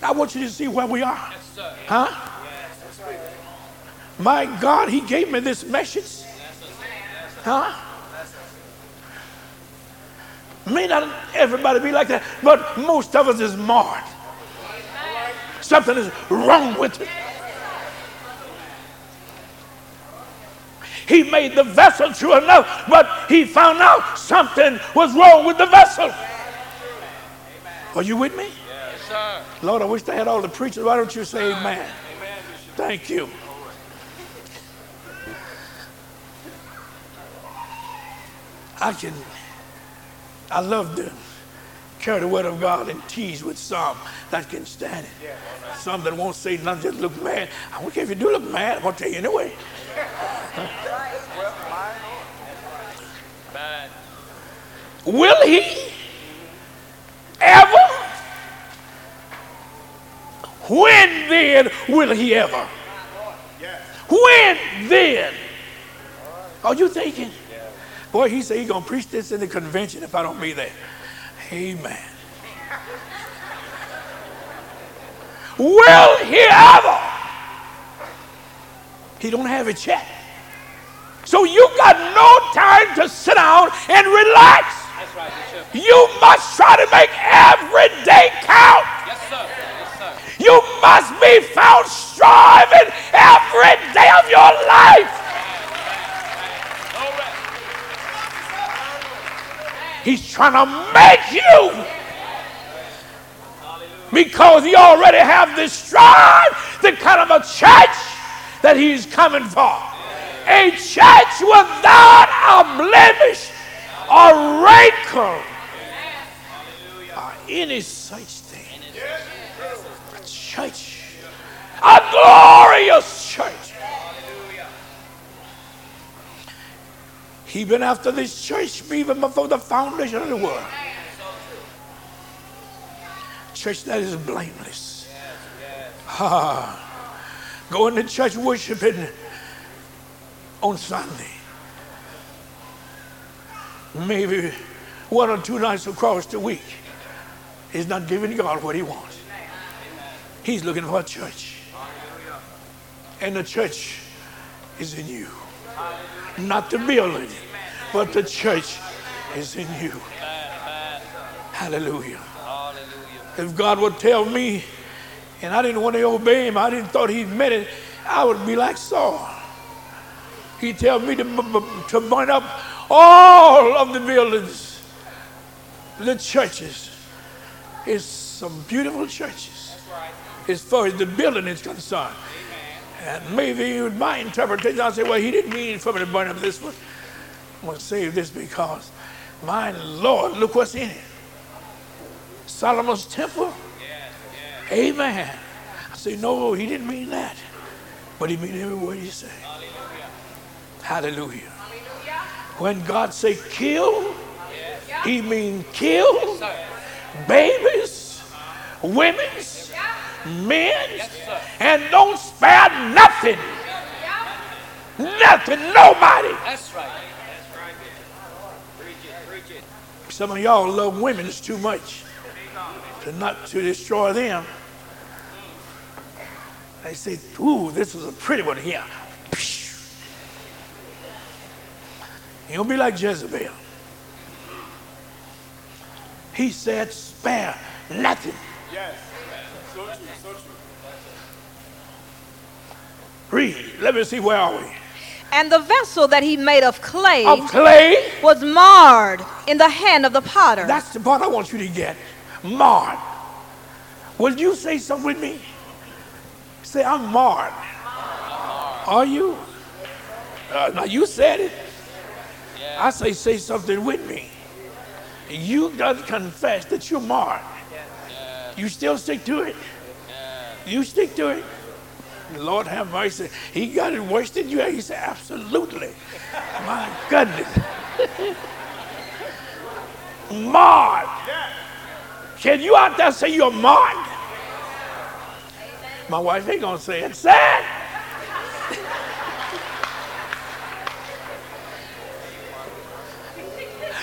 I want you to see where we are. Huh? My God, he gave me this message. Huh? May not everybody be like that, but most of us is marred. Something is wrong with it. He made the vessel true enough, but he found out something was wrong with the vessel. Amen. Are you with me? Yes, sir. Lord, I wish I had all the preachers. Why don't you say amen? Amen. Thank you. I love to carry the word of God and tease with some that can stand it. Some that won't say nothing, just look mad. I don't care if you do look mad, I'm going to tell you anyway. Will he ever? When then will he ever? When then? Are you thinking? Boy, he said he's going to preach this in the convention if I don't be there. Amen. Will he ever? He don't have it yet. So you got no time to sit down and relax. That's right, Bishop. You must try to make every day count. Yes, sir. Yes, sir. You must be found striving every day of your life. All right. All right. He's trying to make you. Because he already have destroyed the kind of a church that he's coming for. A church without a blemish or wrinkle or any such thing. A church. A glorious church. He's been after this church even before the foundation of the world. Church that is blameless. Going to church worshiping on Sunday. Maybe one or two nights across the week. He's not giving God what he wants. He's looking for a church. And the church is in you. Not the building, but the church is in you. Hallelujah. If God would tell me, and I didn't want to obey him, I didn't thought he meant it, I would be like Saul. He tell me to burn up all of the buildings, the churches. It's some beautiful churches as far as the building is concerned. And maybe with my interpretation, I say, well, he didn't mean for me to burn up this one. I'm going to save this because, my Lord, look what's in it. Solomon's temple. Yeah. Amen. I say, no, he didn't mean that. But he meant every word he said. Hallelujah. Hallelujah. When God say kill, yeah, he mean kill, yes, babies, women's, yeah, men's, yes, and don't spare nothing. Yeah. Nothing, nobody. That's right. That's right. Preach it, preach it. Some of y'all love women's too much. Not to destroy them. They say, ooh, this is a pretty one here. You'll be like Jezebel. He said, spare nothing. Yes. So true, so true. Read. Let me see, where are we? And the vessel that he made of clay was marred in the hand of the potter. That's the part I want you to get. Marred. Will you say something with me? Say, I'm marred. Are you? Now you said it. I say something with me. You don't confess that you're marred. You still stick to it. You stick to it. Lord have mercy. He got it worse than you. He said, absolutely. My goodness. Marred. Can you out there say you're marred? My wife ain't gonna say it. Sad.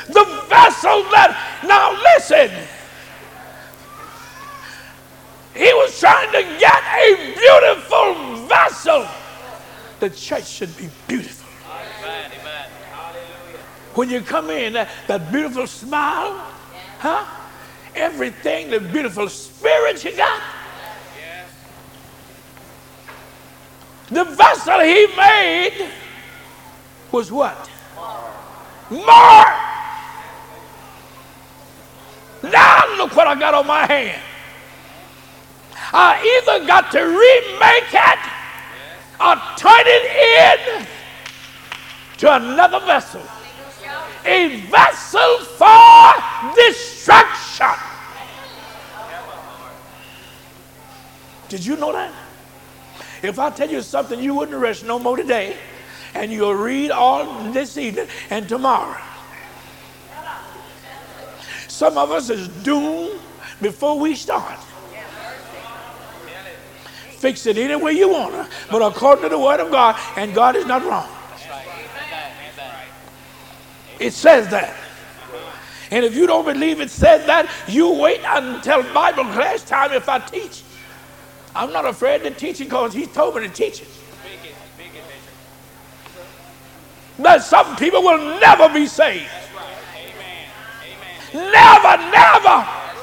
The vessel that, now listen. He was trying to get a beautiful vessel. The church should be beautiful. Amen, amen. When you come in, that beautiful smile, huh? Everything, the beautiful spirit you got. Yes. The vessel he made was what? Marred. Now look what I got on my hand. I either got to remake it or turn it in to another vessel. A vessel for destruction. Did you know that? If I tell you something, you wouldn't rest no more today, and you'll read all this evening and tomorrow. Some of us is doomed before we start. Fix it any way you want to, but according to the word of God, and God is not wrong. It says that. And if you don't believe it says that, you wait until Bible class time if I teach. I'm not afraid to teach it because he told me to teach it. But some people will never be saved. That's right. Amen. Amen. Never. That's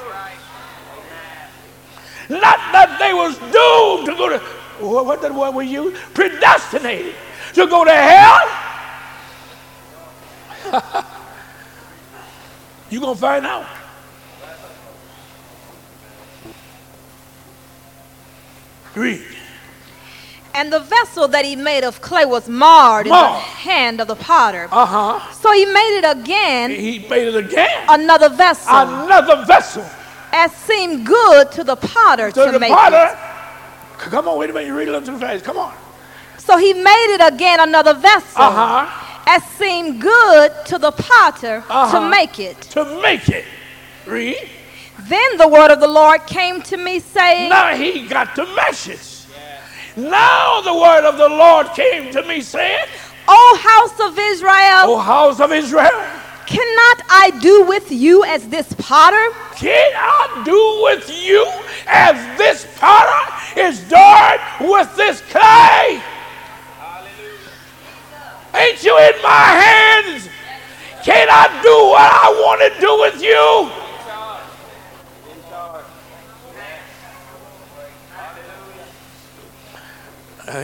right. Not that they was doomed to go to, what that word we use? Predestinated to go to hell. You're going to find out. Read. And the vessel that he made of clay was marred in the hand of the potter. So he made it again. Another vessel. As seemed good to the potter to make it. Come on, wait a minute. You read it up to the face. Come on. So he made it again another vessel. As seemed good to the potter to make it. Read. Then the word of the Lord came to me, saying. Now he got the message. Now the word of the Lord came to me, saying. O house of Israel. O house of Israel. Cannot I do with you as this potter? Can I do with you as this potter is done with this clay? Hallelujah. Ain't you in my hands? Can I do what I want to do with you?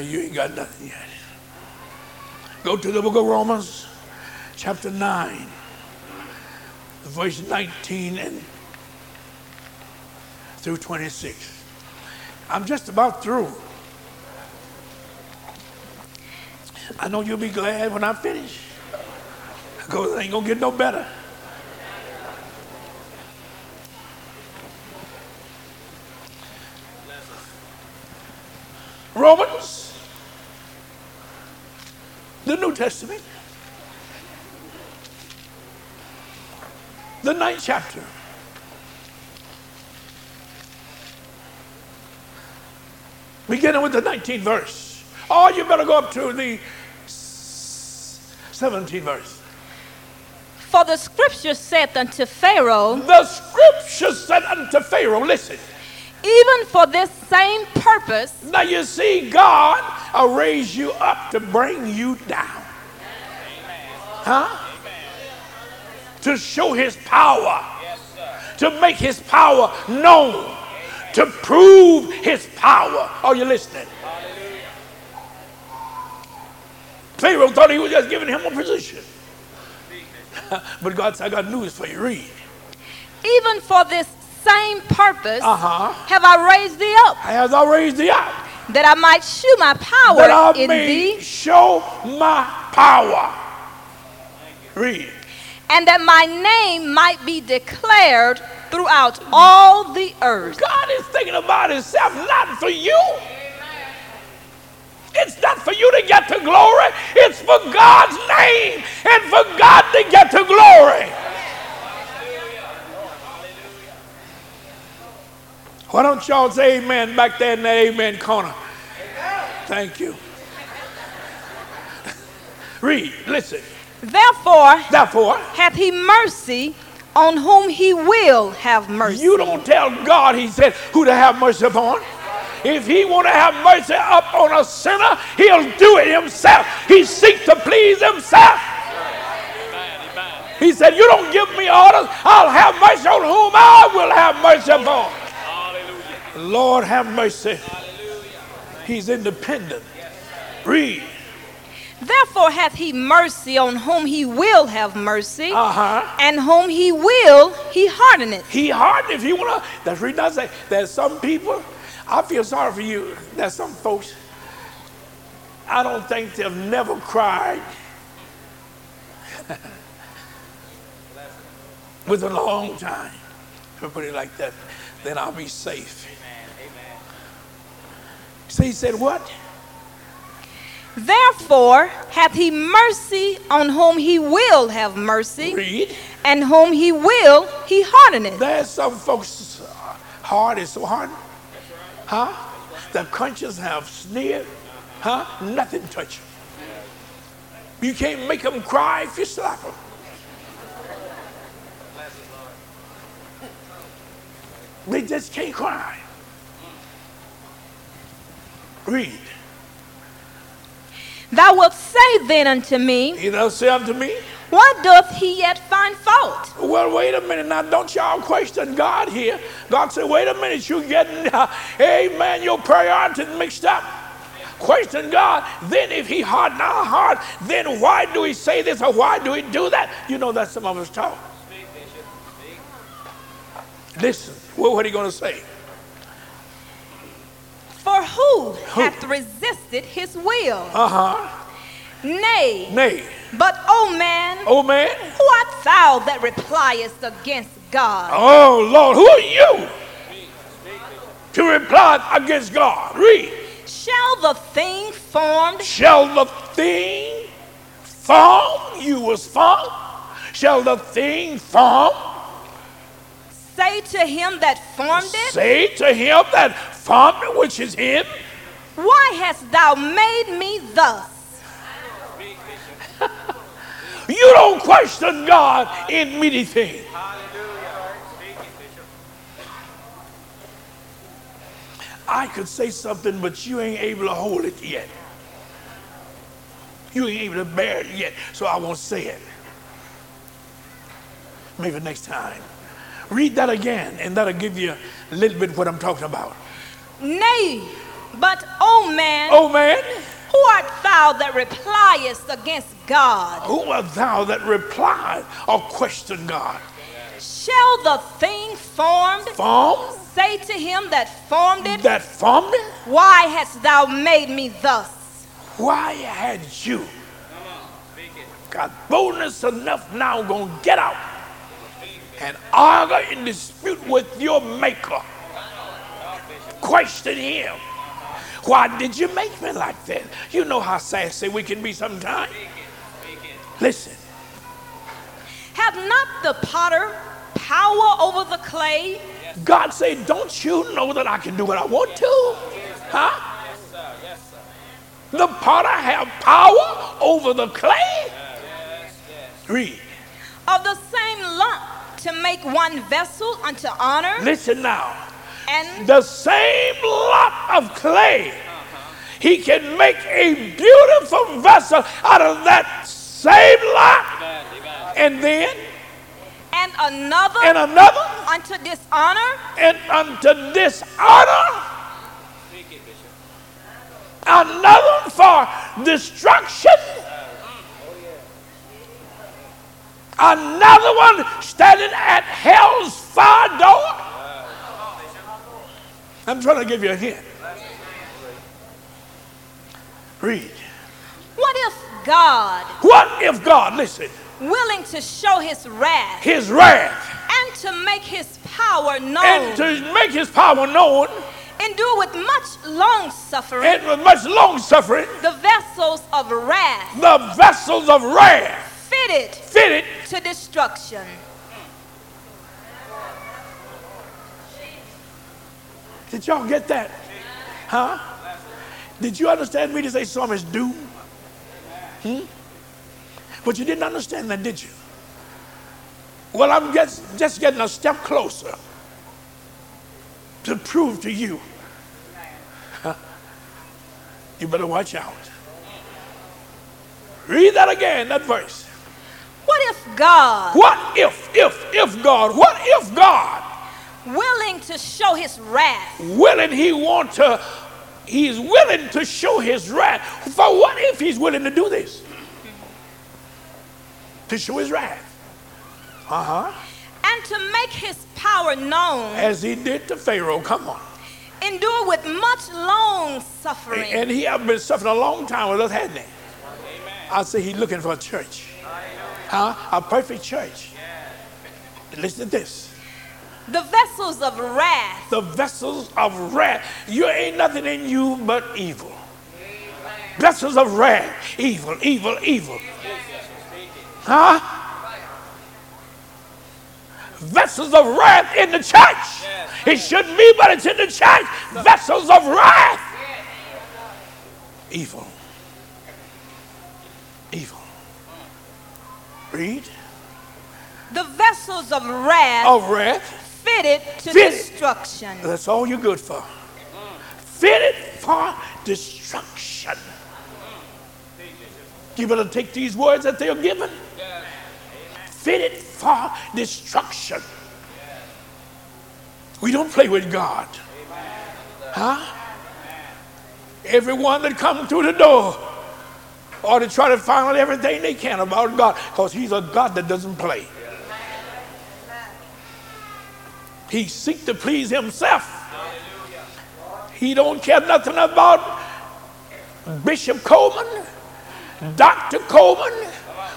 You ain't got nothing yet. Go to the book of Romans, chapter 9, verse 19 and through 26. I'm just about through. I know you'll be glad when I finish, because it ain't going to get no better. Romans, the New Testament, the 9th chapter. Beginning with the 19th verse. Oh, you better go up to the 17th verse. For the scripture said unto Pharaoh. Listen. Even for this same purpose. Now you see, God will raise you up to bring you down. Amen. To show his power. Yes, sir. To make his power known. Amen. To prove his power. Are you listening? Hallelujah. Pharaoh thought he was just giving him a position. But God said, I got news for you. Read. Even for this same purpose have I raised thee up. Have I raised thee up? That I might shew my power in thee. Show my power. Read. And that my name might be declared throughout all the earth. God is thinking about himself, not for you. It's not for you to get to glory. It's for God's name and for God to get to glory. Why don't y'all say amen back there in that amen corner? Amen. Thank you. Read, listen. Therefore, hath he mercy on whom he will have mercy. You don't tell God, he said, who to have mercy upon. If he want to have mercy up on a sinner, he'll do it himself. He seeks to please himself. Amen. He said, you don't give me orders. I'll have mercy on whom I will have mercy upon. Lord have mercy. He's independent. Read. Therefore hath he mercy on whom he will have mercy, and whom he will, he hardeneth. He hardeneth. He wanna. That's reason I say there's some people. I feel sorry for you. There's some folks. I don't think they've never cried with a long time. Everybody like that. Then I'll be safe. Amen. So he said what? Therefore hath he mercy on whom he will have mercy. Read. And whom he will, he hardeneth. There's some folks' heart is so hard. That's right. Their conscience have sneered. Nothing touch them. You can't make them cry if you slap them. They just can't cry. Read. Thou wilt say then unto me. He does say unto me. Why doth he yet find fault? Well, wait a minute. Now, don't y'all question God here. God said, wait a minute. You're getting, amen, your prayer mixed up. Question God. Then if he harden our heart, then why do he say this or why do he do that? You know, that's some of us talk. Listen, what are you going to say? For who hath resisted his will? Nay. But, O man, who art thou that repliest against God? Oh, Lord, who are you to reply against God? Read. Shall the thing formed say to him that formed it? Say to him that formed it, which is him, why hast thou made me thus? You don't question God in many things. I could say something, but you ain't able to hold it yet. You ain't able to bear it yet, so I won't say it. Maybe next time. Read that again, and that'll give you a little bit what I'm talking about. Nay, but O man, who art thou that repliest against God? Who art thou that replies or question God? Shall the thing formed say to him that formed it? Why hast thou made me thus? Why had you got boldness enough now going to get out and argue and dispute with your maker? Question him. Why did you make me like that? You know how sassy we can be sometimes. Listen. Have not the potter power over the clay? God said, don't you know that I can do what I want to? Huh? Yes, sir. Yes, sir. The potter have power over the clay? Yes. Read. Of the same lump to make one vessel unto honor? Listen now. And the same lump of clay, he can make a beautiful vessel out of that same lump. And then? And another unto dishonor. Another for destruction. Another one standing at hell's fire door. I'm trying to give you a hint. Read. What if God, listen, willing to show his wrath, and to make his power known, endure with much long-suffering, the vessels of wrath, fitted to destruction. Did y'all get that? Huh? Did you understand me to say some is doomed? But you didn't understand that, did you? Well, I'm just getting a step closer to prove to you. You better watch out. Read that again, that verse. What if God? Willing to show his wrath. He's willing to show his wrath. For what if he's willing to do this? To show his wrath. And to make his power known. As he did to Pharaoh, come on. Endure with much long suffering. And he has been suffering a long time with us, hasn't he? I say he's looking for a church. A perfect church. Listen to this. The vessels of wrath. You ain't nothing in you but evil. Amen. Vessels of wrath. Evil. Vessels of wrath in the church. Yes. It shouldn't be, but it's in the church. Vessels of wrath. Evil. Read. The vessels of wrath. Fitted to destruction. That's all you're good for. Fitted for destruction. You better take these words that they are given. Yeah. Fitted for destruction. Yeah. We don't play with God. Amen. Everyone that comes through the door ought to try to find out everything they can about God, because he's a God that doesn't play. He seeks to please himself. He don't care nothing about Bishop Coleman, Dr. Coleman,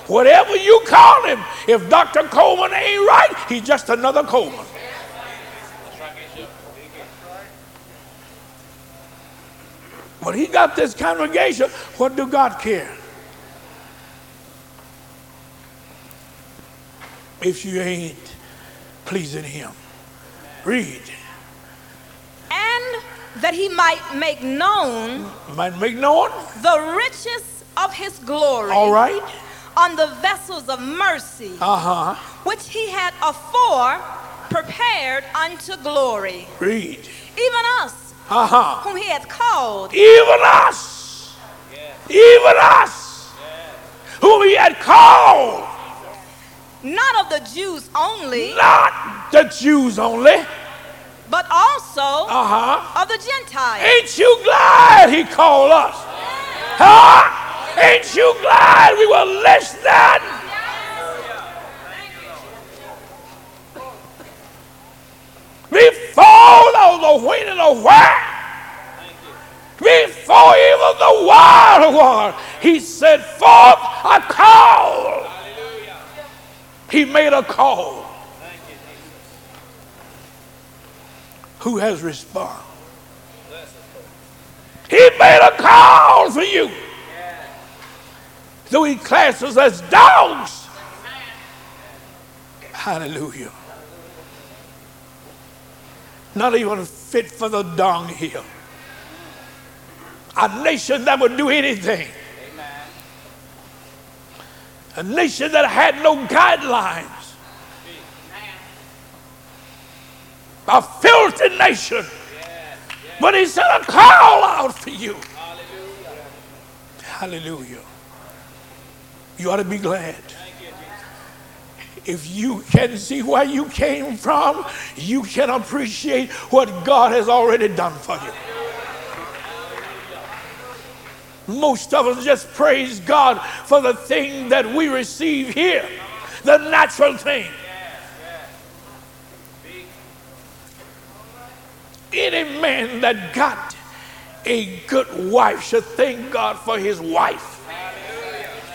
whatever you call him. If Dr. Coleman ain't right, he's just another Coleman. But he got this congregation. What do God care? If you ain't pleasing him. Read. And that he might make known the riches of his glory. All right. On the vessels of mercy, which he had afore prepared unto glory. Read. Even us, whom he hath called. Even us. Yeah. Even us. Yeah. Whom he had called. Not of the Jews only. Not the Jews only. But also of the Gentiles. Ain't you glad he called us? Yeah. Huh? Ain't you glad we were less than? Before the when and the where, before even the wild one, he said forth a call. Hallelujah. He made a call. Thank you, Jesus. Who has responded? He made a call for you. Though he classes us as dogs. Hallelujah. Not even fit for the dunghill. A nation that would do anything. A nation that had no guidelines. A filthy nation. But he sent a call out for you. Hallelujah. You ought to be glad. If you can see where you came from, you can appreciate what God has already done for you. Most of us just praise God for the thing that we receive here, the natural thing. Any man that got a good wife should thank God for his wife.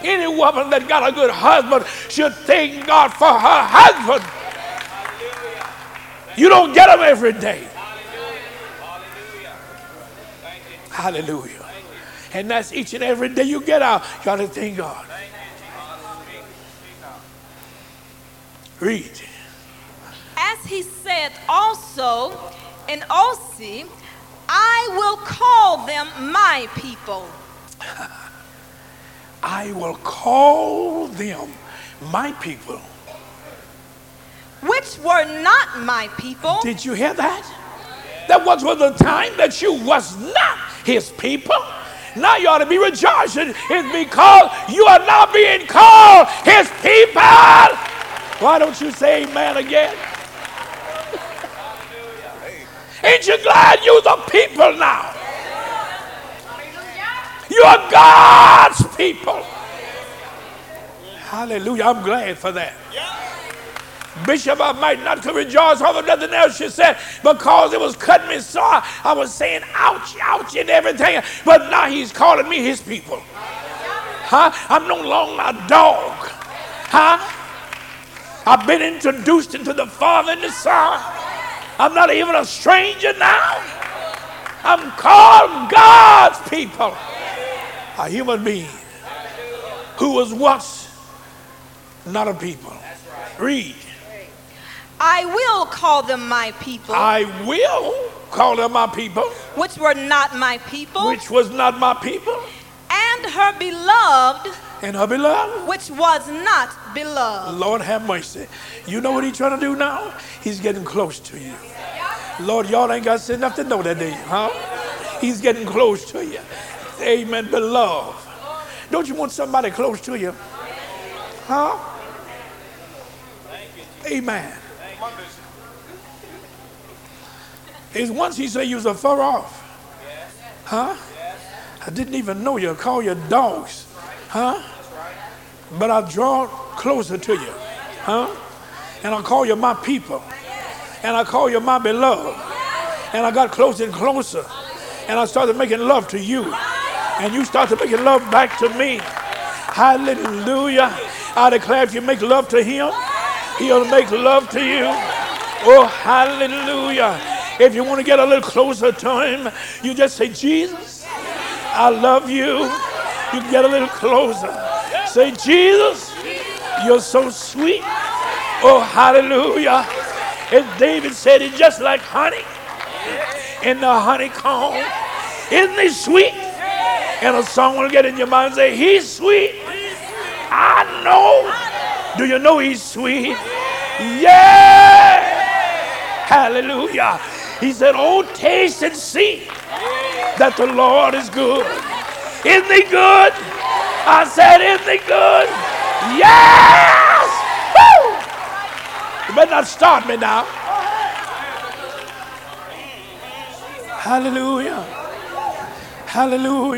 Any woman that got a good husband should thank God for her husband. You don't get them every day. Hallelujah. And that's each and every day you get out. You ought to thank God. Read. As he said also in Osee, I will call them my people. I will call them my people. Which were not my people. Did you hear that? That was for the time that you was not his people. Now you ought to be rejoicing. It's because you are now being called his people. Why don't you say amen again? Ain't you glad you're the people now? You are God's people. Hallelujah. I'm glad for that. Yeah. Bishop, I might not could rejoice over nothing else she said because it was cutting me so I was saying ouch, ouch and everything. But now he's calling me his people. Huh? I'm no longer a dog. Huh? I've been introduced into the Father and the Son. I'm not even a stranger now. I'm called God's people. A human being who was once not a people. Read. I will call them my people. I will call them my people. Which were not my people. Which was not my people. And her beloved. And her beloved. Which was not beloved. Lord have mercy. You know what he's trying to do now? He's getting close to you. Lord, y'all ain't got to say nothing to know that day, huh? He's getting close to you. Amen, beloved. Don't you want somebody close to you? Huh? Amen. It's once he said you was afar off. Huh? I didn't even know you. Call you dogs. Huh? But I draw closer to you. Huh? And I'll call you my people. And I call you my beloved. And I got closer and closer. And I started making love to you. And you started making love back to me. Hallelujah. I declare if you make love to him, he'll make love to you. Oh, hallelujah. If you want to get a little closer to him, you just say, Jesus, I love you. You can get a little closer. Say, Jesus, you're so sweet. Oh, hallelujah. As David said, it's just like honey in the honeycomb. Isn't he sweet? And a song will get in your mind and say, he's sweet. I know. Do you know he's sweet? Yeah. Hallelujah. He said, oh, taste and see that the Lord is good. Isn't he good? I said, isn't he good? Yes! Woo! You better not start me now. Hallelujah. Hallelujah.